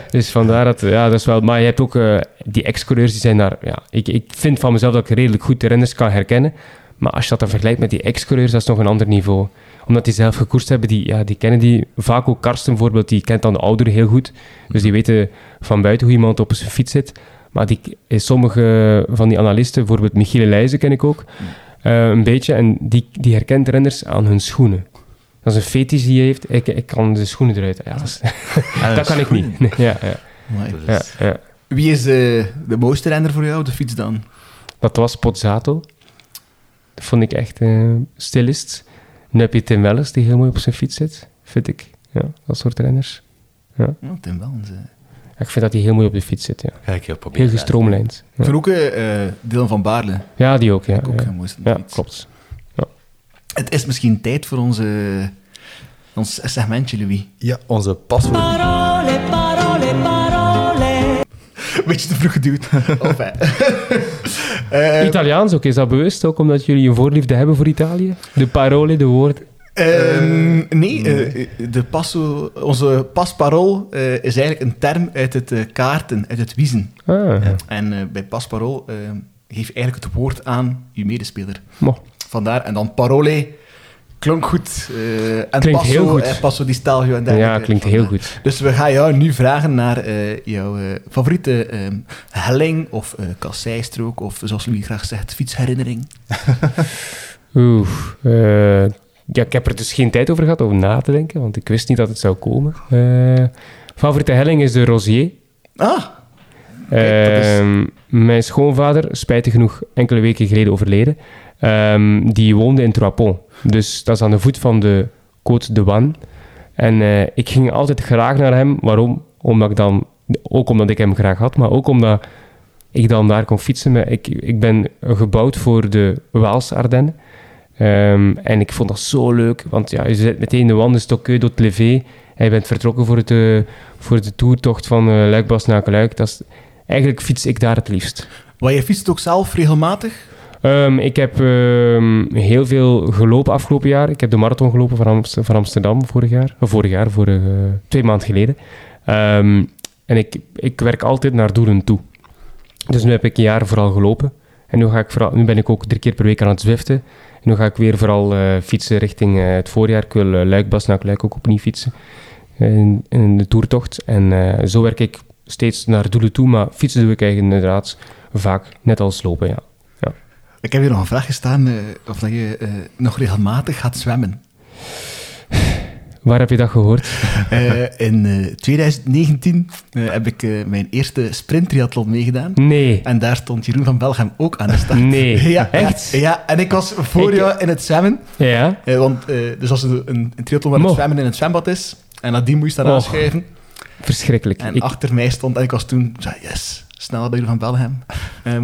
Dus vandaar dat, dat is wel... Maar je hebt ook die ex-coureurs, die zijn daar... Ja, ik vind van mezelf dat ik redelijk goed de renners kan herkennen. Maar als je dat dan vergelijkt met die ex-coureurs, dat is nog een ander niveau. Omdat die zelf gekoerst hebben, die kennen die. Vaak ook Karsten bijvoorbeeld, die kent dan de ouderen heel goed. Dus die weten van buiten hoe iemand op zijn fiets zit. Maar sommige van die analisten, bijvoorbeeld Michiel Leijzen ken ik ook, een beetje. En die herkent renners aan hun schoenen. Dat is een fetisch die hij heeft. Ik kan de schoenen eruit. Ja, dat kan ik niet. Nee, ja. Wie is de mooiste renner voor jou, de fiets dan? Dat was Pozzato. Dat vond ik echt stilist. Nu heb je Tim Wellens, die heel mooi op zijn fiets zit, vind ik. Ja, dat soort renners. Ja. Ja, Tim Wellens, ik vind dat hij heel mooi op de fiets zit, ja. Heel gestroomlijnd. Ja. Vroeger Dylan van Baarle. Ja, die ook, ja. Ook ja. Ja, klopt. Ja. Het is misschien tijd voor ons segmentje, Louis. Ja, onze paswoord. Parole, parole. Beetje te vroeg geduwd. Of, Italiaans ook, is dat bewust ook omdat jullie een voorliefde hebben voor Italië? De parole, de woorden? Onze Pasparol is eigenlijk een term uit het kaarten, uit het wiezen. Ah. En bij Pasparol geef je eigenlijk het woord aan je medespeler. Oh. Vandaar, en dan parole... Klonk goed. En klinkt Passo, heel goed. Passo di Stalgio en dergelijke. Ja, klinkt heel goed. Dus we gaan jou nu vragen naar jouw favoriete helling of kasseistrook of zoals jullie graag zegt, fietsherinnering. Ja, ik heb er dus geen tijd over gehad om na te denken, want ik wist niet dat het zou komen. Favoriete helling is de Rosier. Ah, okay, mijn schoonvader, spijtig genoeg enkele weken geleden overleden, die woonde in Trois-Ponts. Dus dat is aan de voet van de Côte de Wanne. En ik ging altijd graag naar hem. Waarom? Ook omdat ik hem graag had, maar ook omdat ik dan daar kon fietsen. Maar ik ben gebouwd voor de Waalse Ardennen. En ik vond dat zo leuk. Want ja, je zit meteen in de Wanne, Stokkeu tot Levé. En je bent vertrokken voor de toertocht van Luikbas naar Kluik. Eigenlijk fiets ik daar het liefst. Maar je fietst ook zelf regelmatig? Ik heb heel veel gelopen afgelopen jaar. Ik heb de marathon gelopen van Amsterdam vorig jaar, 2 maanden geleden. En ik werk altijd naar doelen toe. Dus nu heb ik een jaar vooral gelopen. En nu ben ik ook 3 keer per week aan het zwiften. En nu ga ik weer vooral fietsen richting het voorjaar. Ik wil Luikbas naar Kluik ook opnieuw fietsen in de toertocht. En zo werk ik steeds naar doelen toe. Maar fietsen doe ik eigenlijk inderdaad vaak, net als lopen, ja. Ik heb hier nog een vraag gestaan, of dat je nog regelmatig gaat zwemmen. Waar heb je dat gehoord? In 2019 heb ik mijn eerste sprinttriathlon meegedaan. Nee. En daar stond Jeroen Vanbelleghem ook aan de start. Nee, ja, echt? Ja, en ik was voor jou in het zwemmen. Ja. Want dus als een triathlon waar het zwemmen in het zwembad is, en nadien moest je dat aanschuiven. Verschrikkelijk. En achter mij stond, en ik was toen, yes... Snel bij Jeroen Vanbelleghem.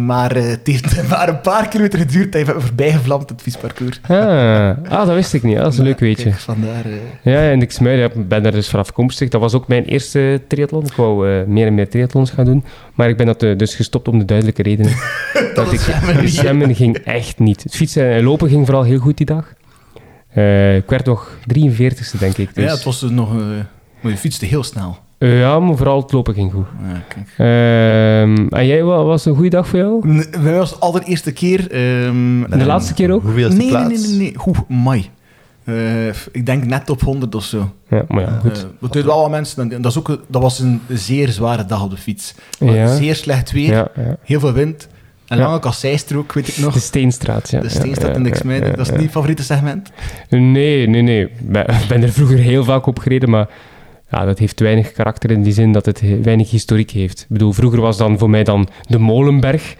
Maar het heeft maar een paar kilometer geduurd dat je voorbijgevlamd het fietsparcours. Ah, dat wist ik niet. Dat is een leuk weetje. Kijk, vandaar, ja, en Diksmuide, ik ben daar dus van afkomstig. Dat was ook mijn eerste triathlon. Ik wou meer en meer triathlons gaan doen. Maar ik ben dat dus gestopt om de duidelijke redenen. Zwemmen ging echt niet. Het fietsen en lopen ging vooral heel goed die dag. Ik werd nog 43ste, denk ik. Dus. Ja, het was dus nog... maar je fietste heel snel. Ja, maar vooral het lopen ging goed. Ja, en jij, was een goede dag voor jou? Wij was het allereerste keer. De laatste keer ook? Hoeveelste plaats? Nee. Goed, mai. Ik denk net op 100 of zo. Ja, maar ja, goed. Dat deden wel wat mensen. En dat was een zeer zware dag op de fiets. Ja. Zeer slecht weer, heel veel wind. En lange kasseistrook, weet ik nog. De Steenstraat, ja. De Steenstraat in Diksmuide, dat is niet je favoriete segment? Nee. Ik ben er vroeger heel vaak op gereden, maar... Ja, dat heeft weinig karakter in die zin dat het weinig historiek heeft. Ik bedoel, vroeger was dan voor mij dan de Molenberg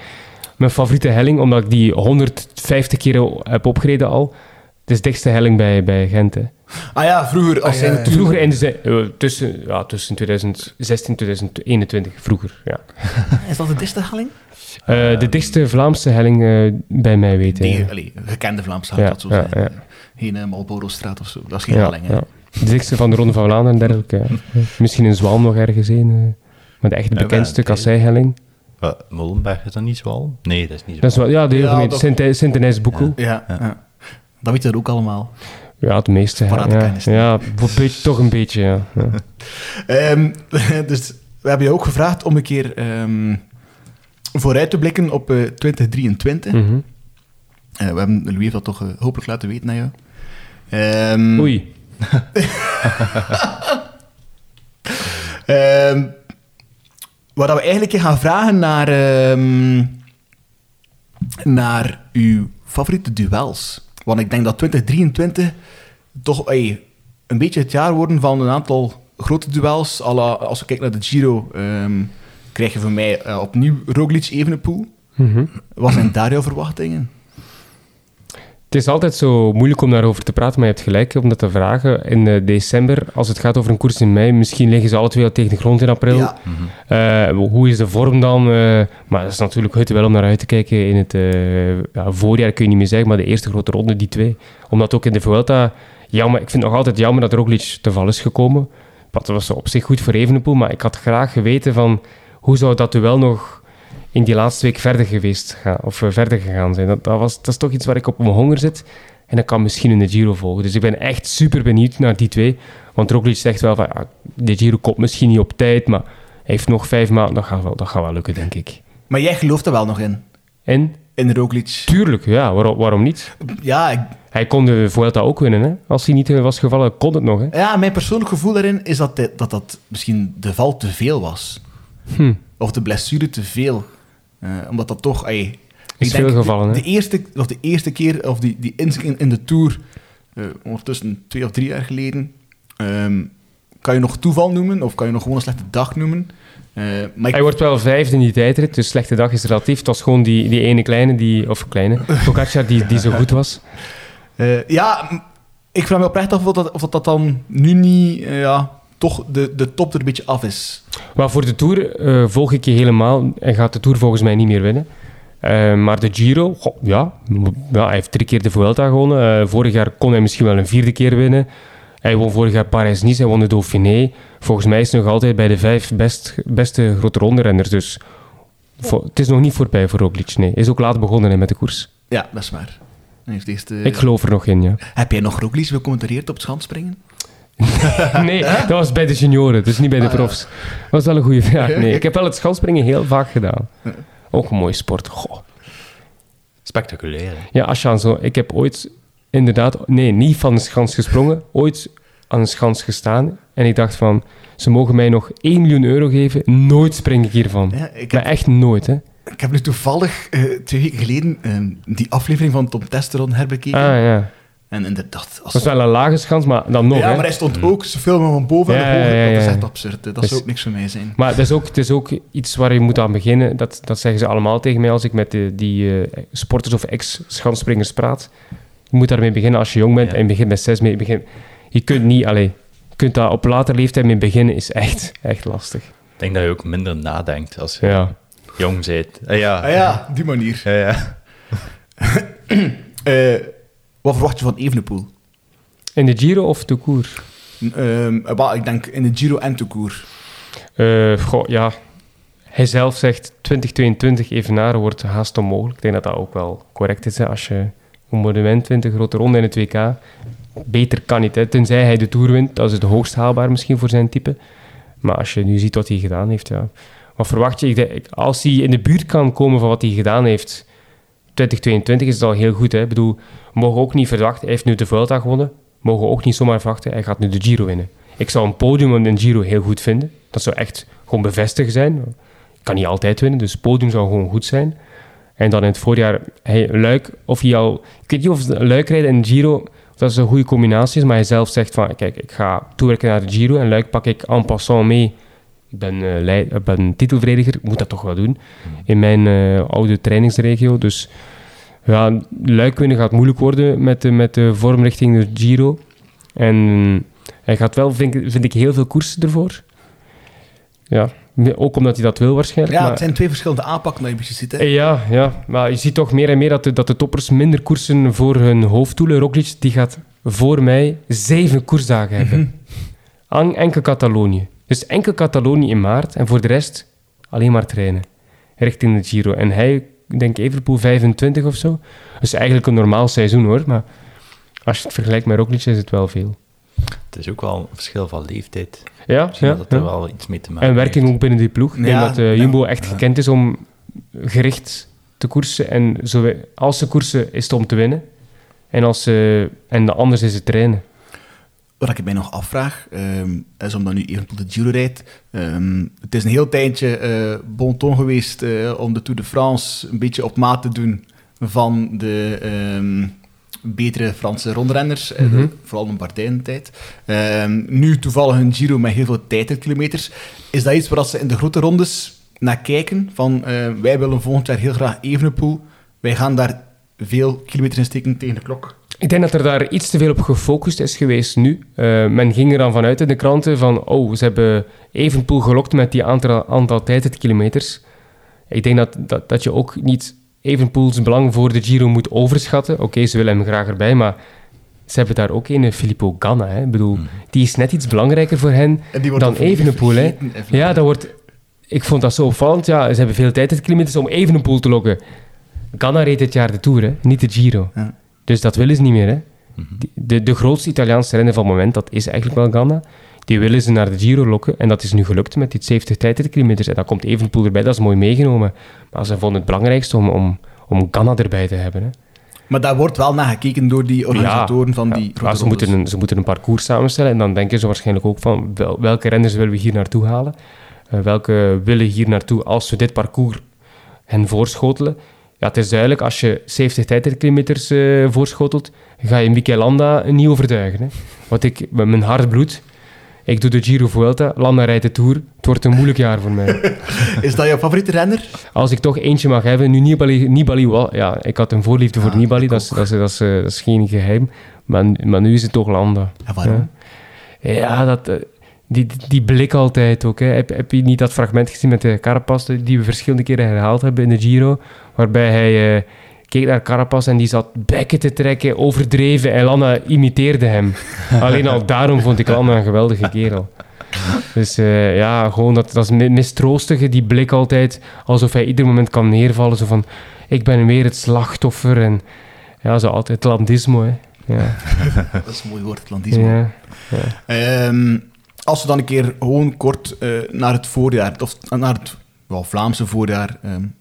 mijn favoriete helling, omdat ik die 150 keer heb opgereden al. Het is de dichtste helling bij Gent, hè. Ah ja, vroeger. Vroeger in tussen 2016 en 2021, vroeger, ja. Is dat de dichtste helling? De dichtste Vlaamse helling bij mij weten. Gekende Vlaamse helling, dat zo zijn. Geen Malboro-straat of zo, dat is geen helling, hè. Ja. De dikste van de Ronde van Vlaanderen en dergelijke. Misschien in Zwalm nog ergens heen. Maar de echt bekendste kasseihelling. Molenberg, is dat niet Zwalm? Nee, dat is niet Zwalm. Dat is wel, ja, de heel gemeen. Sint-Enijs-Boekel. Ja. Dat weet je dat ook allemaal. Ja, het meeste. Ja, toch een beetje, ja. Dus we hebben je ook gevraagd om een keer vooruit te blikken op 2023. Mm-hmm. We hebben Louis dat toch hopelijk laten weten naar jou. Oei. Wat we eigenlijk gaan vragen naar uw favoriete duels. Want ik denk dat 2023 toch een beetje het jaar worden van een aantal grote duels. Als we kijken naar de Giro, krijg je voor mij opnieuw Roglic, Evenepoel. Mm-hmm. Wat zijn daar jouw verwachtingen? Het is altijd zo moeilijk om daarover te praten, maar je hebt gelijk om dat te vragen. In december, als het gaat over een koers in mei, misschien liggen ze alle twee al tegen de grond in april. Ja. Hoe is de vorm dan? Maar dat is natuurlijk goed wel om naar uit te kijken. In het voorjaar kun je niet meer zeggen, maar de eerste grote ronde, die twee. Omdat ook in de Vuelta, ik vind het nog altijd jammer dat Roglic te val is gekomen. Dat was op zich goed voor Evenepoel, maar ik had graag geweten van hoe zou dat duel nog in die laatste week verder geweest gaan, of verder gegaan zijn. Dat is toch iets waar ik op mijn honger zit. En dat kan misschien in de Giro volgen. Dus ik ben echt super benieuwd naar die twee. Want Roglic zegt wel van, ja, de Giro komt misschien niet op tijd, maar hij heeft nog 5 maanden. Dat gaat wel lukken, denk ik. Maar jij gelooft er wel nog in? In Roglic? Tuurlijk, ja. Waarom niet? Ja, hij kon de Vuelta ook winnen, hè? Als hij niet was gevallen, kon het nog, hè? Ja, mijn persoonlijk gevoel daarin is dat misschien de val te veel was. Of de blessure te veel. Omdat dat toch... is veel gevallen, hè? De eerste keer, of die in de Tour, ondertussen 2 of 3 jaar geleden, kan je nog toeval noemen, of kan je nog gewoon een slechte dag noemen. Hij wordt wel 5e in die tijdrit, dus slechte dag is relatief. Het was gewoon die ene kleine, Pogacar, die zo goed was. Ik vraag me oprecht af of dat dan nu niet... toch de top er een beetje af is. Maar voor de Tour volg ik je helemaal en gaat de Tour volgens mij niet meer winnen. Maar de Giro, hij heeft 3 keer de Vuelta gewonnen. Vorig jaar kon hij misschien wel een 4e keer winnen. Hij won vorig jaar Parijs-Nice, hij won de Dauphiné. Volgens mij is hij nog altijd bij de 5 beste grote ronderenners. Dus het is nog niet voorbij voor Roglic. Nee. Hij is ook laat begonnen met de koers. Ja, dat is waar. Ik geloof er nog in, ja. Heb jij nog Roglic becommentarieerd op het schansspringen? Nee, dat was bij de junioren, dus niet bij de profs. Ja. Dat was wel een goede vraag. Nee, ik heb wel het schansspringen heel vaak gedaan. Ook een mooie sport. Goh. Spectaculair. Hè? Ja, ik heb ooit inderdaad... Nee, niet van de schans gesprongen. Ooit aan de schans gestaan. En ik dacht van, ze mogen mij nog 1 miljoen euro geven. Nooit spring ik hiervan. Ja, maar echt nooit, hè. Ik heb nu toevallig 2 weken geleden die aflevering van Tom Testeron herbekeken. Ah, ja. En inderdaad... Dat is wel een lage schans, maar dan nog. Ja, maar hij stond ook zoveel van boven en hoger. Ja. Dat is echt absurd. Hè. Dat zou ook niks voor mij zijn. Maar het is ook iets waar je moet aan beginnen. Dat zeggen ze allemaal tegen mij als ik met die sporters of ex-schansspringers praat. Je moet daarmee beginnen als je jong bent en je begint met 6 mee. Je kunt niet... Je kunt daar op later leeftijd mee beginnen. Is echt, echt lastig. Ik denk dat je ook minder nadenkt als je jong bent. Die manier. Ja. Wat verwacht je van Evenepoel? In de Giro of de Tour? Ik denk in de Giro en de Tour. Hij zelf zegt 2022 evenaren wordt haast onmogelijk. Ik denk dat ook wel correct is. Hè? Als je een monument wint, een grote ronde in het WK, beter kan niet. Hè? Tenzij hij de Tour wint, dat is het hoogst haalbaar misschien voor zijn type. Maar als je nu ziet wat hij gedaan heeft, ja. Wat verwacht je? Als hij in de buurt kan komen van wat hij gedaan heeft... 2022 is het al heel goed. Hè? Ik bedoel, we mogen ook niet verwachten. Hij heeft nu de Vuelta gewonnen. We mogen ook niet zomaar verwachten. Hij gaat nu de Giro winnen. Ik zou een podium in de Giro heel goed vinden. Dat zou echt gewoon bevestigen zijn. Ik kan niet altijd winnen, dus het podium zou gewoon goed zijn. En dan in het voorjaar, Luik, of hij al... Ik weet niet of Luik rijden en Giro, dat is een goede combinatie is, maar hij zelf zegt van, kijk, ik ga toewerken naar de Giro en Luik pak ik en passant mee. Ik ben titelverdediger, ik moet dat toch wel doen. In mijn oude trainingsregio. Dus ja, Luik winnen gaat moeilijk worden met de vorm richting de Giro. En hij gaat wel, vind ik, heel veel koersen ervoor. Ja, ook omdat hij dat wil waarschijnlijk. Ja, maar het zijn 2 verschillende aanpakken dat je precies ziet. Hè? Ja, maar je ziet toch meer en meer dat de toppers minder koersen voor hun hoofddoelen. Roglic die gaat voor mij 7 koersdagen hebben. Enkel Catalonië. Dus enkel Catalonië in maart en voor de rest alleen maar trainen. Richting de Giro. En hij, denk ik, Evenepoel 25 of zo. Dus eigenlijk een normaal seizoen hoor. Maar als je het vergelijkt met Roglic is het wel veel. Het is ook wel een verschil van leeftijd. Ja. Misschien dat er wel iets mee te maken heeft. En werking ook binnen die ploeg. Ik denk dat Jumbo echt gekend is om gericht te koersen. En als ze koersen is het om te winnen. En anders is het trainen. Wat ik mij nog afvraag, is omdat nu Evenepoel de Giro rijdt. Het is een heel tijdje bon ton geweest om de Tour de France een beetje op maat te doen van de betere Franse rondrenners, vooral een partijentijd. Nu toevallig een Giro met heel veel tijdritkilometers. Is dat iets waar ze in de grote rondes naar kijken? Van wij willen volgend jaar heel graag Evenepoel. Wij gaan daar veel kilometers in steken tegen de klok. Ik denk dat er daar iets te veel op gefocust is geweest nu. Men ging er dan vanuit in de kranten van... ze hebben Evenepoel gelokt met die aantal tijdritkilometers. Ik denk dat je ook niet Evenepoels belang voor de Giro moet overschatten. Oké, ze willen hem graag erbij, maar... Ze hebben daar ook een Filippo Ganna. Hè. Ik bedoel, die is net iets belangrijker voor hen dan Evenepoel. Hè. Ja, dat wordt... Ik vond dat zo opvallend. Ja, ze hebben veel tijd uit de kilometers om Evenepoel te lokken. Ganna reed dit jaar de Tour, hè, niet de Giro. Ja. Dus dat willen ze niet meer. Hè. De grootste Italiaanse renner van het moment, dat is eigenlijk wel Ganna. Die willen ze naar de Giro lokken. En dat is nu gelukt met die 70 tijd uit de kilometers. En daar komt Evenepoel erbij, dat is mooi meegenomen. Maar ze vonden het belangrijkste om Ganna erbij te hebben. Hè. Maar daar wordt wel naar gekeken door die organisatoren van die... Ja, ze moeten een parcours samenstellen en dan denken ze waarschijnlijk ook van welke renners willen we hier naartoe halen? Welke willen hier naartoe als we dit parcours hen voorschotelen? Ja, het is duidelijk, als je 70 tijdritkilometers voorschotelt, ga je Mikel Landa niet overtuigen. Hè? Want ik, met mijn hart bloed, ik doe de Giro Vuelta, Landa rijdt de Tour. Het wordt een moeilijk jaar voor mij. Is dat jouw favoriete renner? Als ik toch eentje mag hebben. Nu Nibali wel. Ja, ik had een voorliefde voor Nibali. Dat is geen geheim. Maar nu is het toch Landa. En waarom? Ja, die blik altijd ook. Hè. Heb je niet dat fragment gezien met de Carapaz, die we verschillende keren herhaald hebben in de Giro? Waarbij hij keek naar Carapaz en die zat bekken te trekken, overdreven. En Landa imiteerde hem. Alleen al daarom vond ik Landa een geweldige kerel. Dus gewoon dat mistroostige, die blik altijd, alsof hij ieder moment kan neervallen. Zo van, ik ben weer het slachtoffer. En ja, zo altijd, het landismo, hè. Ja. Dat is een mooi woord, het landismo. Ja, ja. Als we dan een keer gewoon kort naar het voorjaar, of naar het Vlaamse voorjaar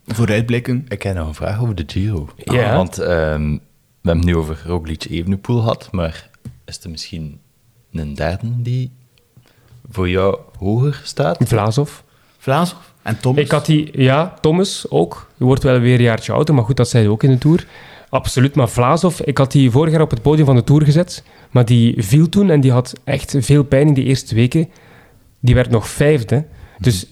vooruitblikken. Ik heb nog een vraag over de Giro. Ja. Want we hebben het nu over Roglic Evenepoel gehad, maar is er misschien een derde die... voor jou hoger staat? Vlasov. En Thomas? Thomas ook. Die wordt wel weer een jaartje ouder, maar goed, dat zei hij ook in de Tour. Absoluut, maar Vlasov, ik had die vorig jaar op het podium van de Tour gezet, maar die viel toen en die had echt veel pijn in die eerste weken. Die werd nog vijfde. Dus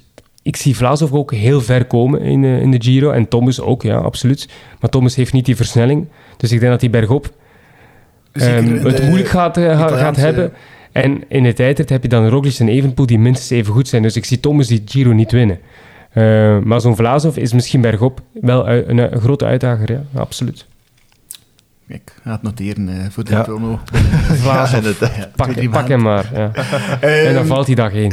ik zie Vlasov ook heel ver komen in de Giro. En Thomas ook, ja, absoluut. Maar Thomas heeft niet die versnelling. Dus ik denk dat hij bergop het moeilijk gaat hebben. En in de tijdrit heb je dan Roglic en Evenepoel die minstens even goed zijn. Dus ik zie Thomas die Giro niet winnen. Maar zo'n Vlasov is misschien bergop wel een grote uitdager, ja, absoluut. Ik ga het noteren voor de promo. Vlasov, pak hem maar. Ja. En dan valt hij dag heen.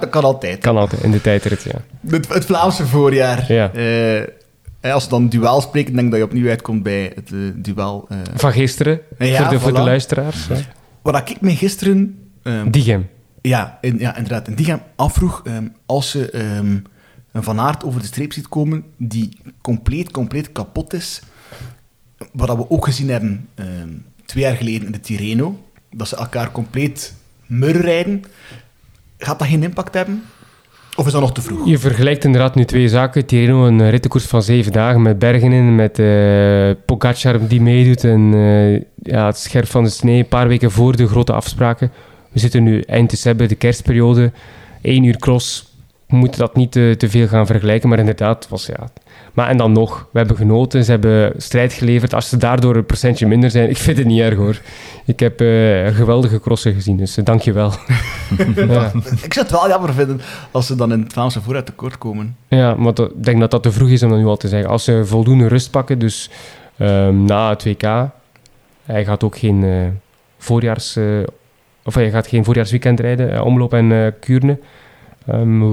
Dat kan altijd. In de tijdrit, ja. Het Vlaamse voorjaar. Ja. Als we dan duel spreken, denk ik dat je opnieuw uitkomt bij het duel... van gisteren, voor de luisteraars. Ja. Wat ik me gisteren... Diegem. Ja, inderdaad. En Diegem afvroeg, als ze een Van Aert over de streep ziet komen, die compleet kapot is. Wat we ook gezien hebben 2 jaar geleden in de Tirreno, dat ze elkaar compleet mur rijden. Gaat dat geen impact hebben? Of is dat nog te vroeg? Je vergelijkt inderdaad nu 2 zaken. Tirreno, een rittenkoers van 7 dagen met bergen in, met Pogacar die meedoet en het scherp van de snee, een paar weken voor de grote afspraken. We zitten nu eind december, de kerstperiode, 1 uur cross. We moeten dat niet te veel gaan vergelijken, maar inderdaad, was ja. Maar en dan nog, we hebben genoten, ze hebben strijd geleverd. Als ze daardoor een procentje minder zijn, ik vind het niet erg hoor. Ik heb geweldige crossen gezien, dus dank je wel. Ja. Ik zou het wel jammer vinden als ze dan in het Vlaamse vooruit tekort komen. Ja, maar ik denk dat dat te vroeg is om dat nu al te zeggen. Als ze voldoende rust pakken, dus na het WK, hij gaat ook geen voorjaarsweekend rijden, omloop en Kuurne.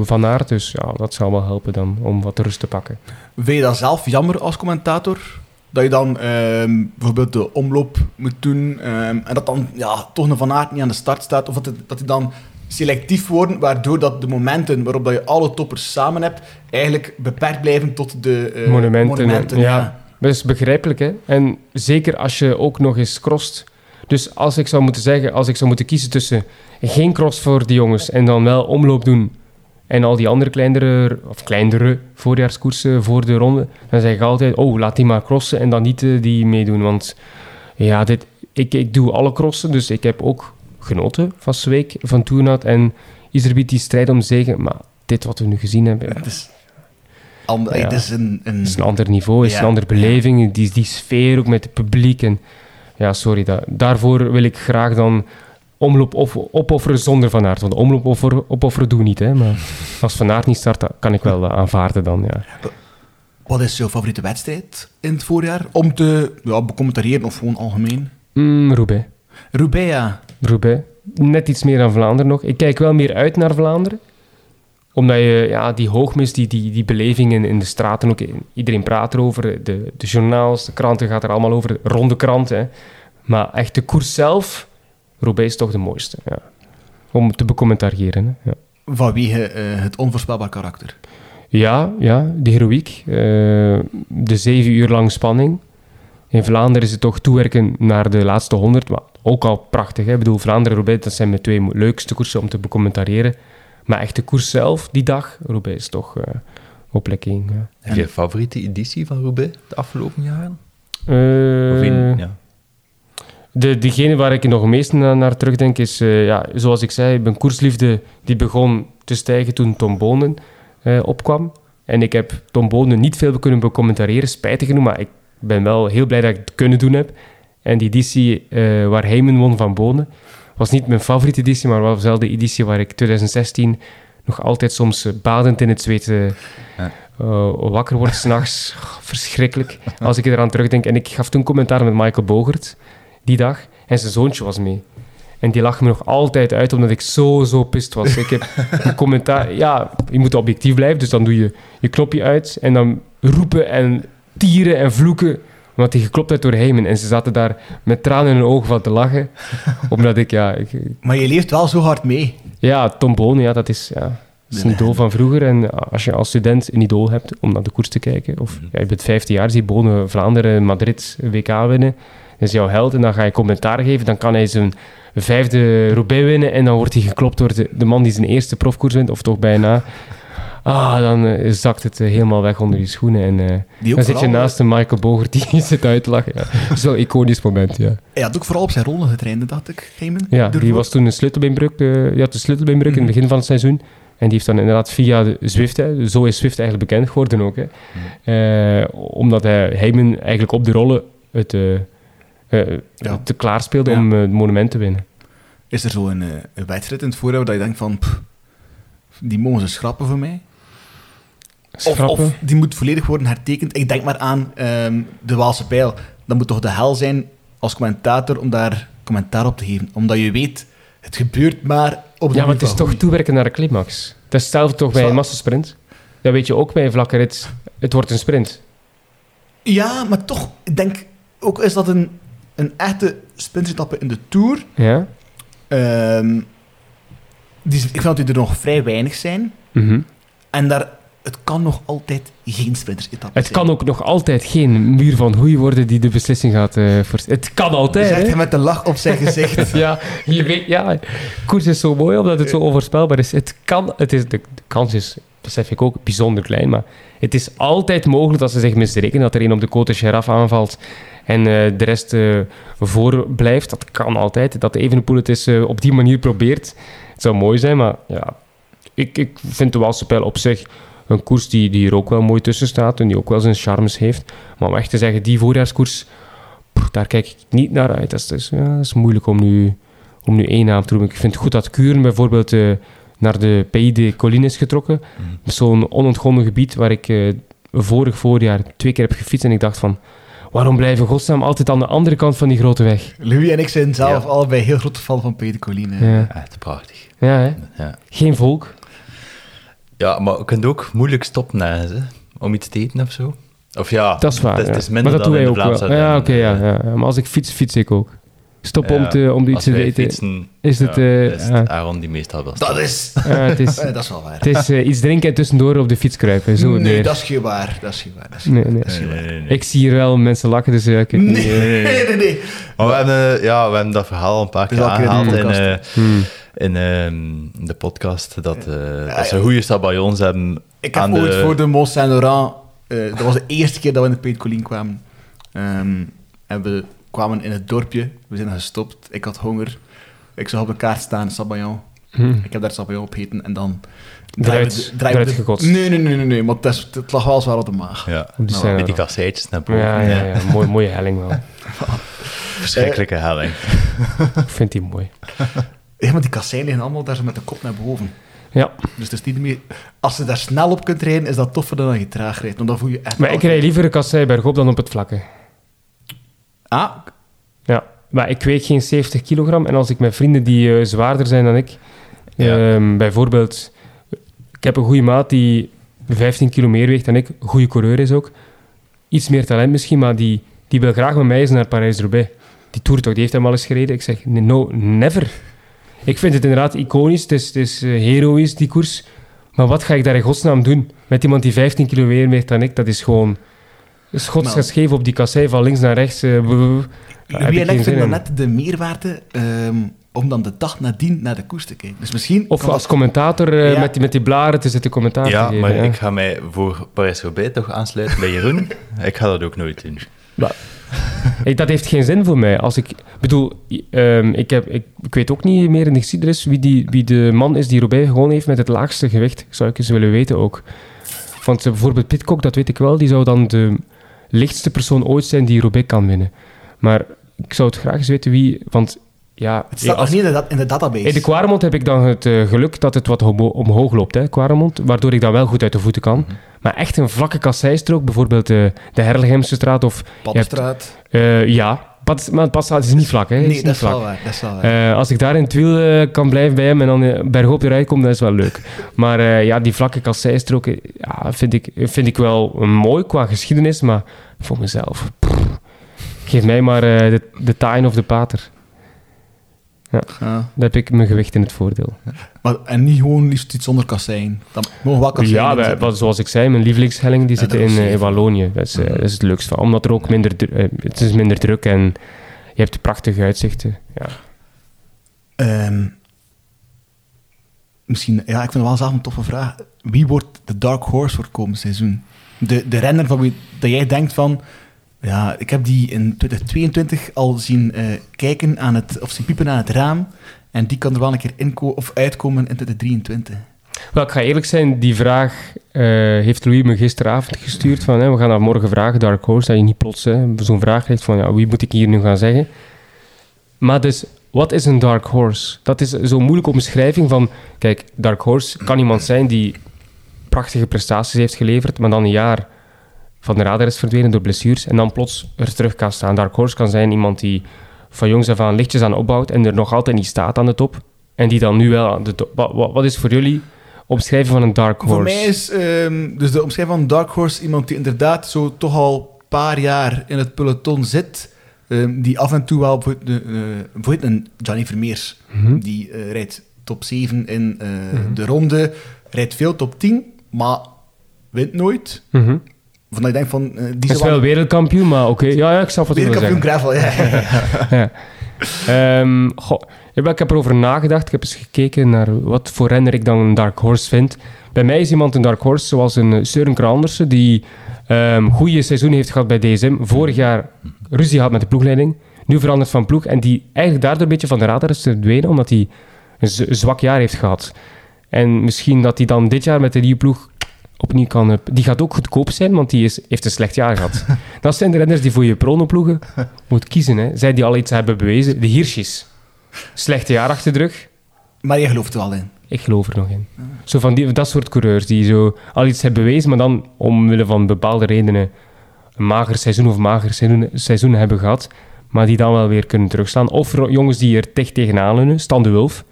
Van Aert, dus ja, dat zou wel helpen dan om wat rust te pakken. Vind je dat zelf jammer als commentator? Dat je dan bijvoorbeeld de omloop moet doen en dat dan toch een Van Aert niet aan de start staat, of dat die dan selectief worden, waardoor dat de momenten waarop dat je alle toppers samen hebt eigenlijk beperkt blijven tot de monumenten. Ja, dat is begrijpelijk, hè? En zeker als je ook nog eens crost. Dus als ik zou moeten kiezen tussen geen cross voor de jongens en dan wel omloop doen en al die andere kleinere voorjaarskoersen voor de ronde, dan zeg ik altijd, laat die maar crossen en dan niet die meedoen. Want ja, ik doe alle crossen, dus ik heb ook genoten van Zweek, van Tournat en Izerbiet die strijd om zegen. Maar dit wat we nu gezien hebben... Ja, het is een ander niveau, is een andere beleving, die sfeer ook met het publiek en... Ja, sorry. Daarvoor wil ik graag dan omloop opofferen zonder Van Aert. Want omloop opofferen doe niet, hè. Maar als Van Aert niet start, kan ik wel aanvaarden dan, ja. Wat is jouw favoriete wedstrijd in het voorjaar? Om te becommentariëren of gewoon algemeen? Roubaix. Roubaix, ja. Roubaix. Net iets meer dan Vlaanderen nog. Ik kijk wel meer uit naar Vlaanderen. Omdat je die hoogmis, die beleving in de straten... Ook, iedereen praat erover. De journaals, de kranten gaat er allemaal over. Ronde kranten. Maar echt de koers zelf... Roubaix is toch de mooiste. Ja. Om te becommentariëren. Ja. Vanwege het onvoorspelbaar karakter. Ja, de heroïek. De 7 uur lang spanning. In Vlaanderen is het toch toewerken naar de laatste 100. Maar ook al prachtig. Hè? Ik bedoel, Vlaanderen-Roubaix, dat zijn mijn 2 leukste koersen om te becommentariëren. Maar echt de koers zelf, die dag, Roubaix is toch op plek 1. Ja. Heb je een favoriete editie van Roubaix de afgelopen jaren? Degene waar ik nog het meest naar terugdenk is... zoals ik zei, mijn koersliefde die begon te stijgen toen Tom Boonen opkwam. En ik heb Tom Boonen niet veel kunnen becommentariëren, spijtig genoeg. Maar ik ben wel heel blij dat ik het kunnen doen heb. En die editie waar Hayman won van Boonen... was niet mijn favoriete editie, maar was wel de editie waar ik 2016 nog altijd soms badend in het zweet wakker word s'nachts. Oh, verschrikkelijk, als ik eraan terugdenk. En ik gaf toen commentaar met Michael Bogert die dag en zijn zoontje was mee. En die lacht me nog altijd uit omdat ik zo pist was. Ik heb een commentaar... Ja, je moet objectief blijven, dus dan doe je je knopje uit en dan roepen en tieren en vloeken... Want die geklopt werd door Hayman. En ze zaten daar met tranen in hun ogen van te lachen. Omdat ik, Maar je leeft wel zo hard mee. Ja, Tom Boonen, dat is een idool van vroeger. En als je als student een idool hebt om naar de koers te kijken. Of je bent 15 jaar, zie Boonen Vlaanderen, Madrid, WK winnen. Dat is jouw held. En dan ga je commentaar geven. Dan kan hij zijn 5e Roubaix winnen. En dan wordt hij geklopt door de man die zijn eerste profkoers wint. Of toch bijna... Ah, dan zakt het helemaal weg onder je schoenen. En dan zit je naast de Michael Bogert die zit uit te lachen. Ja. Zo'n iconisch moment, ja. Hij had ook vooral op zijn rollen getraind, dacht ik. Ja, die was toen een sleutelbeenbreuk. Die had de sleutelbeenbreuk in het begin van het seizoen. En die heeft dan inderdaad via Zwift... Zo is Zwift eigenlijk bekend geworden ook. Hè. Omdat Hayman eigenlijk op de rollen het klaarspeelde om het monument te winnen. Is er zo een wedstrijd in het voorjaar dat je denkt van... Pff, die mogen ze schrappen voor mij? Of die moet volledig worden hertekend. Ik denk maar aan de Waalse Pijl. Dat moet toch de hel zijn als commentator om daar commentaar op te geven. Omdat je weet, het gebeurt maar op de... Ja, maar het is toch toewerken naar de climax. Dat is hetzelfde toch bij een massasprint. Dat weet je ook bij een vlakke rit. Het wordt een sprint. Ja, maar toch, ik denk ook is dat een echte sprintetappe in de Tour. Ja. Ik vind dat die er nog vrij weinig zijn. Mm-hmm. En daar... Het kan nog altijd geen sprintersetappe zijn. Het kan ook nog altijd geen muur van hoei worden die de beslissing gaat voorstellen. Het kan altijd. Zegt hij met een lach op zijn gezicht. Je weet, koers is zo mooi omdat het zo onvoorspelbaar is. De kans is, besef ik ook, bijzonder klein. Maar het is altijd mogelijk dat ze zich misrekenen. Dat er een op de Côte de Giraffe aanvalt en de rest voor blijft. Dat kan altijd. Dat Evenepoel het is op die manier probeert. Het zou mooi zijn, maar ja, ik vind de Waalse Pijl op zich... Een koers die er ook wel mooi tussen staat en die ook wel zijn charmes heeft. Maar om echt te zeggen, die voorjaarskoers, daar kijk ik niet naar uit. Dat is moeilijk om nu één naam te noemen. Ik vind het goed dat Kuren bijvoorbeeld naar de Pays de Collines is getrokken. Mm. Zo'n onontgonnen gebied waar ik vorig voorjaar 2 keer heb gefietst en ik dacht van... Waarom blijven godsnaam altijd aan de andere kant van die grote weg? Louis en ik zijn zelf allebei heel grote fan van Pays de Collines. Ja. Echt prachtig. Ja, hè? Ja. Geen volk. Ja, maar je kunt ook moeilijk stoppen naar ze, om iets te eten of zo. Of ja, dat is waar. Het is minder maar dat dan doen wij ook wel. Ja, oké. Maar als ik fiets ik ook. Stoppen om iets te eten. Fietsen, is het is het Aaron die meestal wel. Dat is. Dat is wel waar. Het is iets drinken en tussendoor op de fiets kruipen. Zo nee, dat is geen waar. Nee. Ik zie hier wel mensen lachen, dus ik heb nee. Maar we hebben dat verhaal een paar keer aangehaald in de podcast dat ze goede sabayons hebben. Ik heb ooit voor de Mont Saint-Laurent, dat was de eerste keer dat we in de Pays de Collines kwamen. En we kwamen in het dorpje, we zijn gestopt, ik had honger. Ik zag op een kaart staan, sabayon. Ik heb daar sabayon op eten en dan... Eruit gekotst. Nee, want het lag wel zwaar op de maag. Ja, met die kasseitjes naar boven. Ja. Mooie helling wel. Verschrikkelijke helling. Ik vind die mooi. Ja, maar die kasseien liggen allemaal daar met de kop naar boven. Ja. Dus het is niet meer... Als je daar snel op kunt rijden, is dat toffer dan als je traag rijdt. Want dan voel je echt... Maar ik rijd liever een kassei bergop dan op het vlakke. Ah. Ja. Maar ik weeg geen 70 kilogram. En als ik met vrienden die zwaarder zijn dan ik... Ja. Bijvoorbeeld, ik heb een goede maat die 15 kilo meer weegt dan ik. Goede coureur is ook. Iets meer talent misschien, maar die wil graag met mij eens naar Parijs-Roubaix. Die Tour toch, die heeft hem al eens gereden. Ik zeg, no, never. Ik vind het inderdaad iconisch. Het is heroïs, die koers. Maar wat ga ik daar in godsnaam doen? Met iemand die 15 kilo meer weegt dan ik, dat is gewoon... Schots gaan scheef op die kassei van links naar rechts. Wie legt er dan net de meerwaarde... om dan de dag nadien naar de koers te kijken. Dus misschien of als commentator met die blaren te zitten commentaar te geven. Maar ik ga mij voor Parijs-Roubaix toch aansluiten bij Jeroen. Ik ga dat ook nooit doen. Dat heeft geen zin voor mij. Als ik weet ook niet meer in de geschiedenis wie de man is die Roubaix gewonnen heeft met het laagste gewicht. Zou ik eens willen weten ook. Want bijvoorbeeld Pidcock, dat weet ik wel, die zou dan de lichtste persoon ooit zijn die Roubaix kan winnen. Maar ik zou het graag eens weten wie... Want ja, het staat nog niet in de database. In de Quaremont heb ik dan het geluk dat het wat omhoog loopt, hè, Quaremont, waardoor ik dan wel goed uit de voeten kan. Mm-hmm. Maar echt een vlakke kasseistrook, bijvoorbeeld de Herleghemse straat of... Padstraat. Maar Padstraat is niet vlak. Hè, nee, dat is wel waar. Als ik daar in het wiel kan blijven bij hem en dan bergop eruit kom, dat is wel leuk. Maar die vlakke kasseistroken vind ik wel mooi qua geschiedenis, maar voor mezelf... Geef mij maar de taai of de pater. Ja. Daar heb ik mijn gewicht in het voordeel. Maar, en niet gewoon liefst iets zonder kassein. Dan mogen wel kassein zoals ik zei, mijn lievelingshelling die zitten in Wallonië. Dat is het leukste. Omdat er ook het is minder druk en je hebt prachtige uitzichten. Ja. Ik vind het wel zelf een toffe vraag. Wie wordt de dark horse voor het komende seizoen? De renner van wie dat jij denkt van... Ja, ik heb die in 2022 al zien zien piepen aan het raam. En die kan er wel een keer uitkomen in 2023. Wel, ik ga eerlijk zijn, die vraag heeft Louis me gisteravond gestuurd. Van, we gaan dat morgen vragen, Dark Horse, dat je niet plots zo'n vraag krijgt van wie moet ik hier nu gaan zeggen. Maar dus, wat is een Dark Horse? Dat is zo'n moeilijke omschrijving van... Kijk, Dark Horse kan iemand zijn die prachtige prestaties heeft geleverd, maar dan een jaar... van de radar is verdwenen door blessures en dan plots er terug kan staan. Dark Horse kan zijn iemand die van jongs af aan lichtjes aan opbouwt en er nog altijd niet staat aan de top. En die dan nu wel aan de top... Wat is voor jullie omschrijven van een Dark Horse? Voor mij is dus de omschrijving van een Dark Horse iemand die inderdaad zo toch al een paar jaar in het peloton zit. Die af en toe wel... Bijvoorbeeld een Gianni Vermeers. Mm-hmm. Die rijdt top 7 in de ronde. Rijdt veel top 10, maar wint nooit. Mm-hmm. Van ik denk van, die is wel wereldkampioen, maar oké. Ja, ik snap wat je zeggen. Wereldkampioen gravel, ja. Ik heb erover nagedacht. Ik heb eens gekeken naar wat voor renner ik dan een Dark Horse vind. Bij mij is iemand een Dark Horse zoals een Søren Kragh Andersen, die een goede seizoen heeft gehad bij DSM. Vorig jaar ruzie had met de ploegleiding. Nu veranderd van ploeg. En die eigenlijk daardoor een beetje van de radar is verdwenen, omdat hij een zwak jaar heeft gehad. En misschien dat hij dan dit jaar met de nieuwe ploeg... opnieuw kan... Die gaat ook goedkoop zijn, want die heeft een slecht jaar gehad. Dat zijn de renners die voor je pronoploegen moet kiezen. Hè. Zij die al iets hebben bewezen. De Hirschies. Slechte jaar achter de rug. Maar jij gelooft er wel in. Ik geloof er nog in. Zo van dat soort coureurs die zo al iets hebben bewezen, maar dan omwille van bepaalde redenen een mager seizoen of seizoen hebben gehad, maar die dan wel weer kunnen terugslaan. Of jongens die er dicht tegenaan leunen. Stan de Wulf.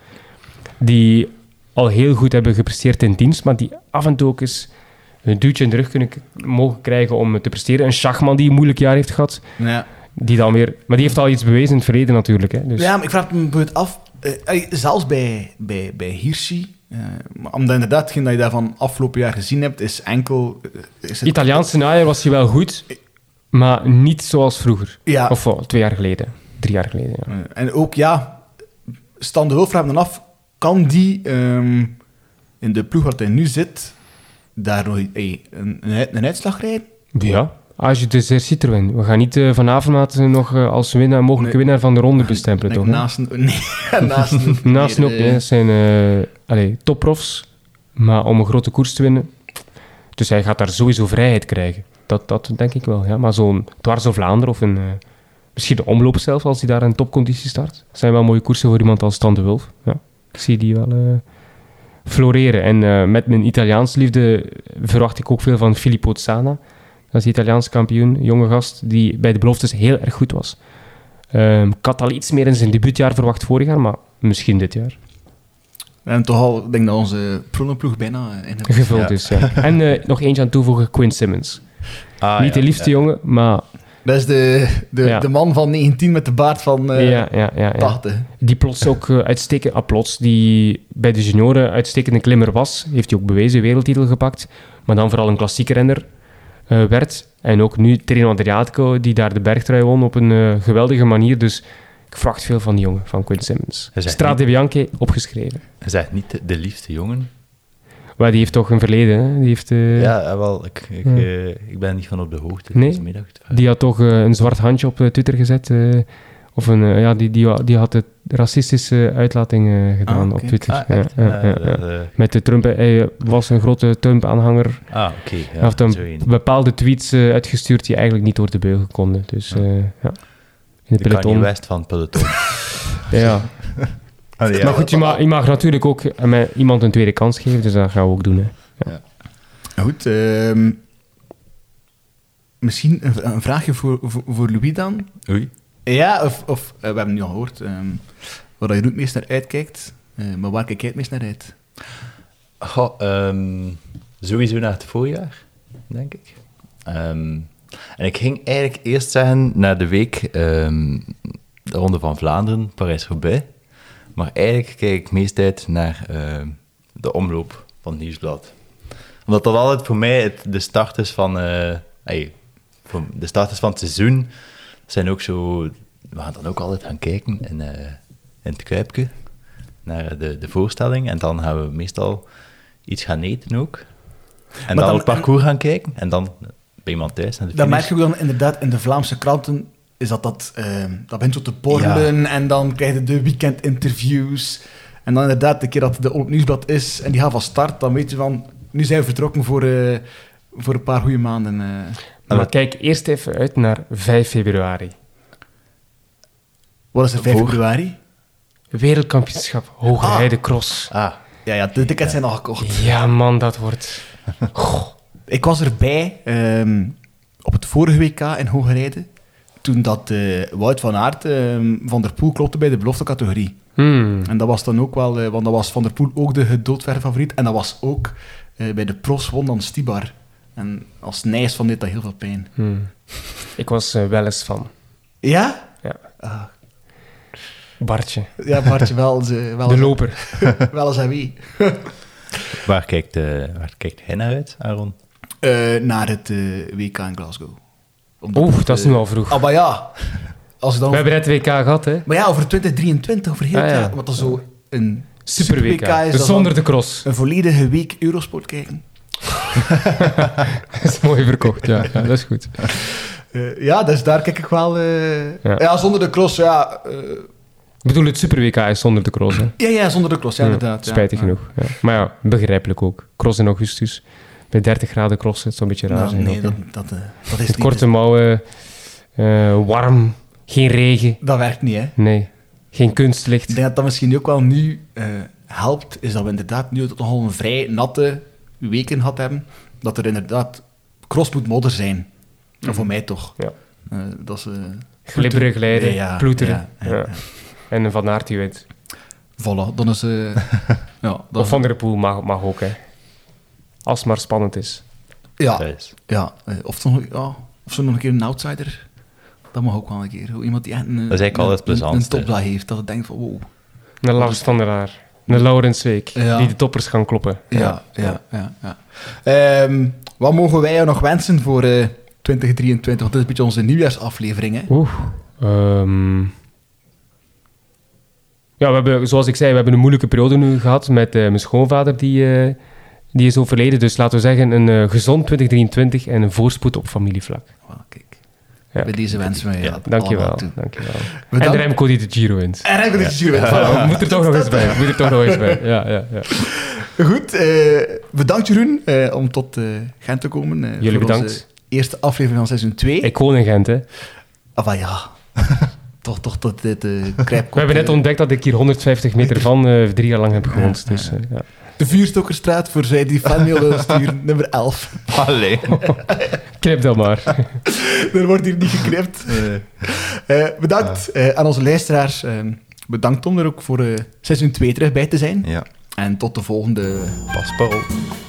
Die al heel goed hebben gepresteerd in dienst, maar die af en toe ook eens een duwtje in de rug mogen krijgen om te presteren. Een Schachman die een moeilijk jaar heeft gehad. Ja. Die dan weer... Maar die heeft al iets bewezen in het verleden natuurlijk. Hè, dus. Ja, maar ik vraag me af... zelfs bij Hirschi... omdat inderdaad, hetgeen dat je daarvan afgelopen jaar gezien hebt, is enkel... Italiaanse najaar was hij wel goed, maar niet zoals vroeger. Ja. Of 3 jaar geleden. Ja. En ook, Stan de Wulf vraagt me dan af... Kan die in de ploeg waar hij nu zit... daar een uitslag rijden? Ja, als je de Citroën. We gaan niet vanavond nog als mogelijke winnaar van de ronde bestempelen, toch? Naasten ook. Het zijn topprofs, maar om een grote koers te winnen... Dus hij gaat daar sowieso vrijheid krijgen. Dat denk ik wel, ja. Maar zo'n dwars of Vlaanderen of een... misschien de omloop zelf, als hij daar in topconditie start. Dat zijn wel mooie koersen voor iemand als Stan de Wulf. Ja. Ik zie die wel... floreren. En met mijn Italiaans liefde verwacht ik ook veel van Filippo Ganna. Dat is de Italiaanse kampioen, jonge gast, die bij de beloftes heel erg goed was. Ik had al iets meer in zijn debuutjaar verwacht vorig jaar, maar misschien dit jaar. We hebben toch al, ik denk dat onze pronoploeg bijna in de... gevuld is. Ja. En nog eentje aan toevoegen, Quinn Simmons. Niet de liefste jongen, maar... Dat is de man van 19 met de baard van 80. Die plots ook uitstekend... die bij de junioren uitstekende klimmer was. Heeft hij ook bewezen, wereldtitel gepakt. Maar dan vooral een klassieke renner werd. En ook nu Tirreno Adriatico, die daar de bergtrui won op een geweldige manier. Dus ik verwacht veel van die jongen, van Quinn Simmons. Strade de Bianche, opgeschreven. Hij zegt niet de liefste jongen. Maar die heeft toch een verleden, hè? Die heeft, ik ben niet van op de hoogte. Nee, die had toch een zwart handje op Twitter gezet. Die had racistische uitlatingen gedaan op Twitter. Met de Trump. Hij was een grote Trump-aanhanger. Hij heeft een bepaalde tweets uitgestuurd die eigenlijk niet door de beugel konden. Dus in de peloton. Kanye West van het peloton. Ja. Maar goed, je mag natuurlijk ook iemand een tweede kans geven, dus dat gaan we ook doen. Hè. Ja. Ja. Goed, misschien een vraagje voor Louis dan. Oei. Ja, of we hebben nu al gehoord waar je het meest naar uitkijkt, maar waar kijk jij het meest naar uit? Sowieso naar het voorjaar, denk ik. En ik ging eigenlijk eerst zeggen naar de week de Ronde van Vlaanderen, Parijs-Roubaix. Maar eigenlijk kijk ik meest uit naar de omloop van het Nieuwsblad. Omdat dat altijd voor mij de start is van... de start is van het seizoen. Dat zijn ook zo... We gaan dan ook altijd gaan kijken in het Kuipke. Naar de voorstelling. En dan gaan we meestal iets gaan eten ook. En dan het parcours gaan kijken. En dan bij iemand thuis. Dan merk je dan inderdaad in de Vlaamse kranten... Is dat begint zo te borrelen en dan krijg je de weekendinterviews. En dan inderdaad, de keer dat de Nieuwsblad is en die gaan van start, dan weet je van, nu zijn we vertrokken voor een paar goede maanden. Maar kijk eerst even uit naar 5 februari. Wat is er 5 februari? Wereldkampioenschap Hoge Heidecross. De tickets zijn al gekocht. Ja man, dat wordt... Ik was erbij op het vorige WK in Hogerheide. Toen dat Wout van Aert Van der Poel klopte bij de beloftecategorie. En dat was dan ook wel... want dat was Van der Poel ook de gedoodverfde favoriet. En dat was ook... bij de pros won dan Stibar. En als Nijs van dit dat heel veel pijn. Ik was wel eens van. Ja? Ja. Bartje. Ja, Bartje wel. De loper. Wel eens aan wie. Waar kijkt hij naar uit, Aaron? Naar het WK in Glasgow. Dat is nu al vroeg. Maar ja. We hebben net WK gehad, hè? Maar ja, over 2023, over heel het jaar. Want dat is zo een super WK is. Dus zonder de cross. Een volledige week Eurosport kijken. Dat is mooi verkocht, ja. Dat is goed. Dus daar kijk ik wel... zonder de cross, Ik bedoel, het super WK is zonder de cross, hè? Ja, zonder de cross, inderdaad. Spijtig genoeg. Ja. Maar ja, begrijpelijk ook. Cross in augustus. Bij 30 graden crossen, het zou een beetje raar zijn. Nee, dat is niet... Korte mouwen, warm, geen regen. Dat werkt niet, hè? Nee, geen kunstlicht. Ik denk dat misschien ook wel nu helpt, is dat we inderdaad nu nogal een vrij natte weken gehad hebben, dat er inderdaad cross moet modder zijn. Voor mij toch. Ja. Dat is... Glibberig lijden, ploeteren. Ja. En Van Aert die wint. Voilà, dan is... of Van der Poel mag ook, hè. Als het maar spannend is. Ja. Of zo nog een keer een outsider. Dat mag ook wel een keer. Iemand die echt een topdag heeft. Dat je denkt van wow. Een Lars van der Haar. Een Laurens Week. Ja. Die de toppers gaan kloppen. Ja. Wat mogen wij jou nog wensen voor 2023? Want dit is een beetje onze nieuwjaarsaflevering. Hè? We hebben, zoals ik zei, een moeilijke periode nu gehad met mijn schoonvader die... Die is overleden, dus laten we zeggen een gezond 2023 en een voorspoed op familievlak. Wow, kijk. Ja. Bij deze wensen we dankjewel. En Remco die de Giro wint. Moet er toch nog eens bij. Ja. Goed, bedankt Jeroen om tot Gent te komen. Jullie bedankt. Onze eerste aflevering van seizoen 2. Ik woon in Gent, hè. Toch tot dit kruipkop. We hebben net ontdekt dat ik hier 150 meter van 3 jaar lang heb gewoond. Dus. De Vuurstokkerstraat, voor zij die fanmail willen sturen, nummer 11. Allee. Knip dat maar. Er wordt hier niet geknipt. Bedankt aan onze luisteraars. Bedankt om er ook voor seizoen 2 terug bij te zijn. Ja. En tot de volgende Pasparol.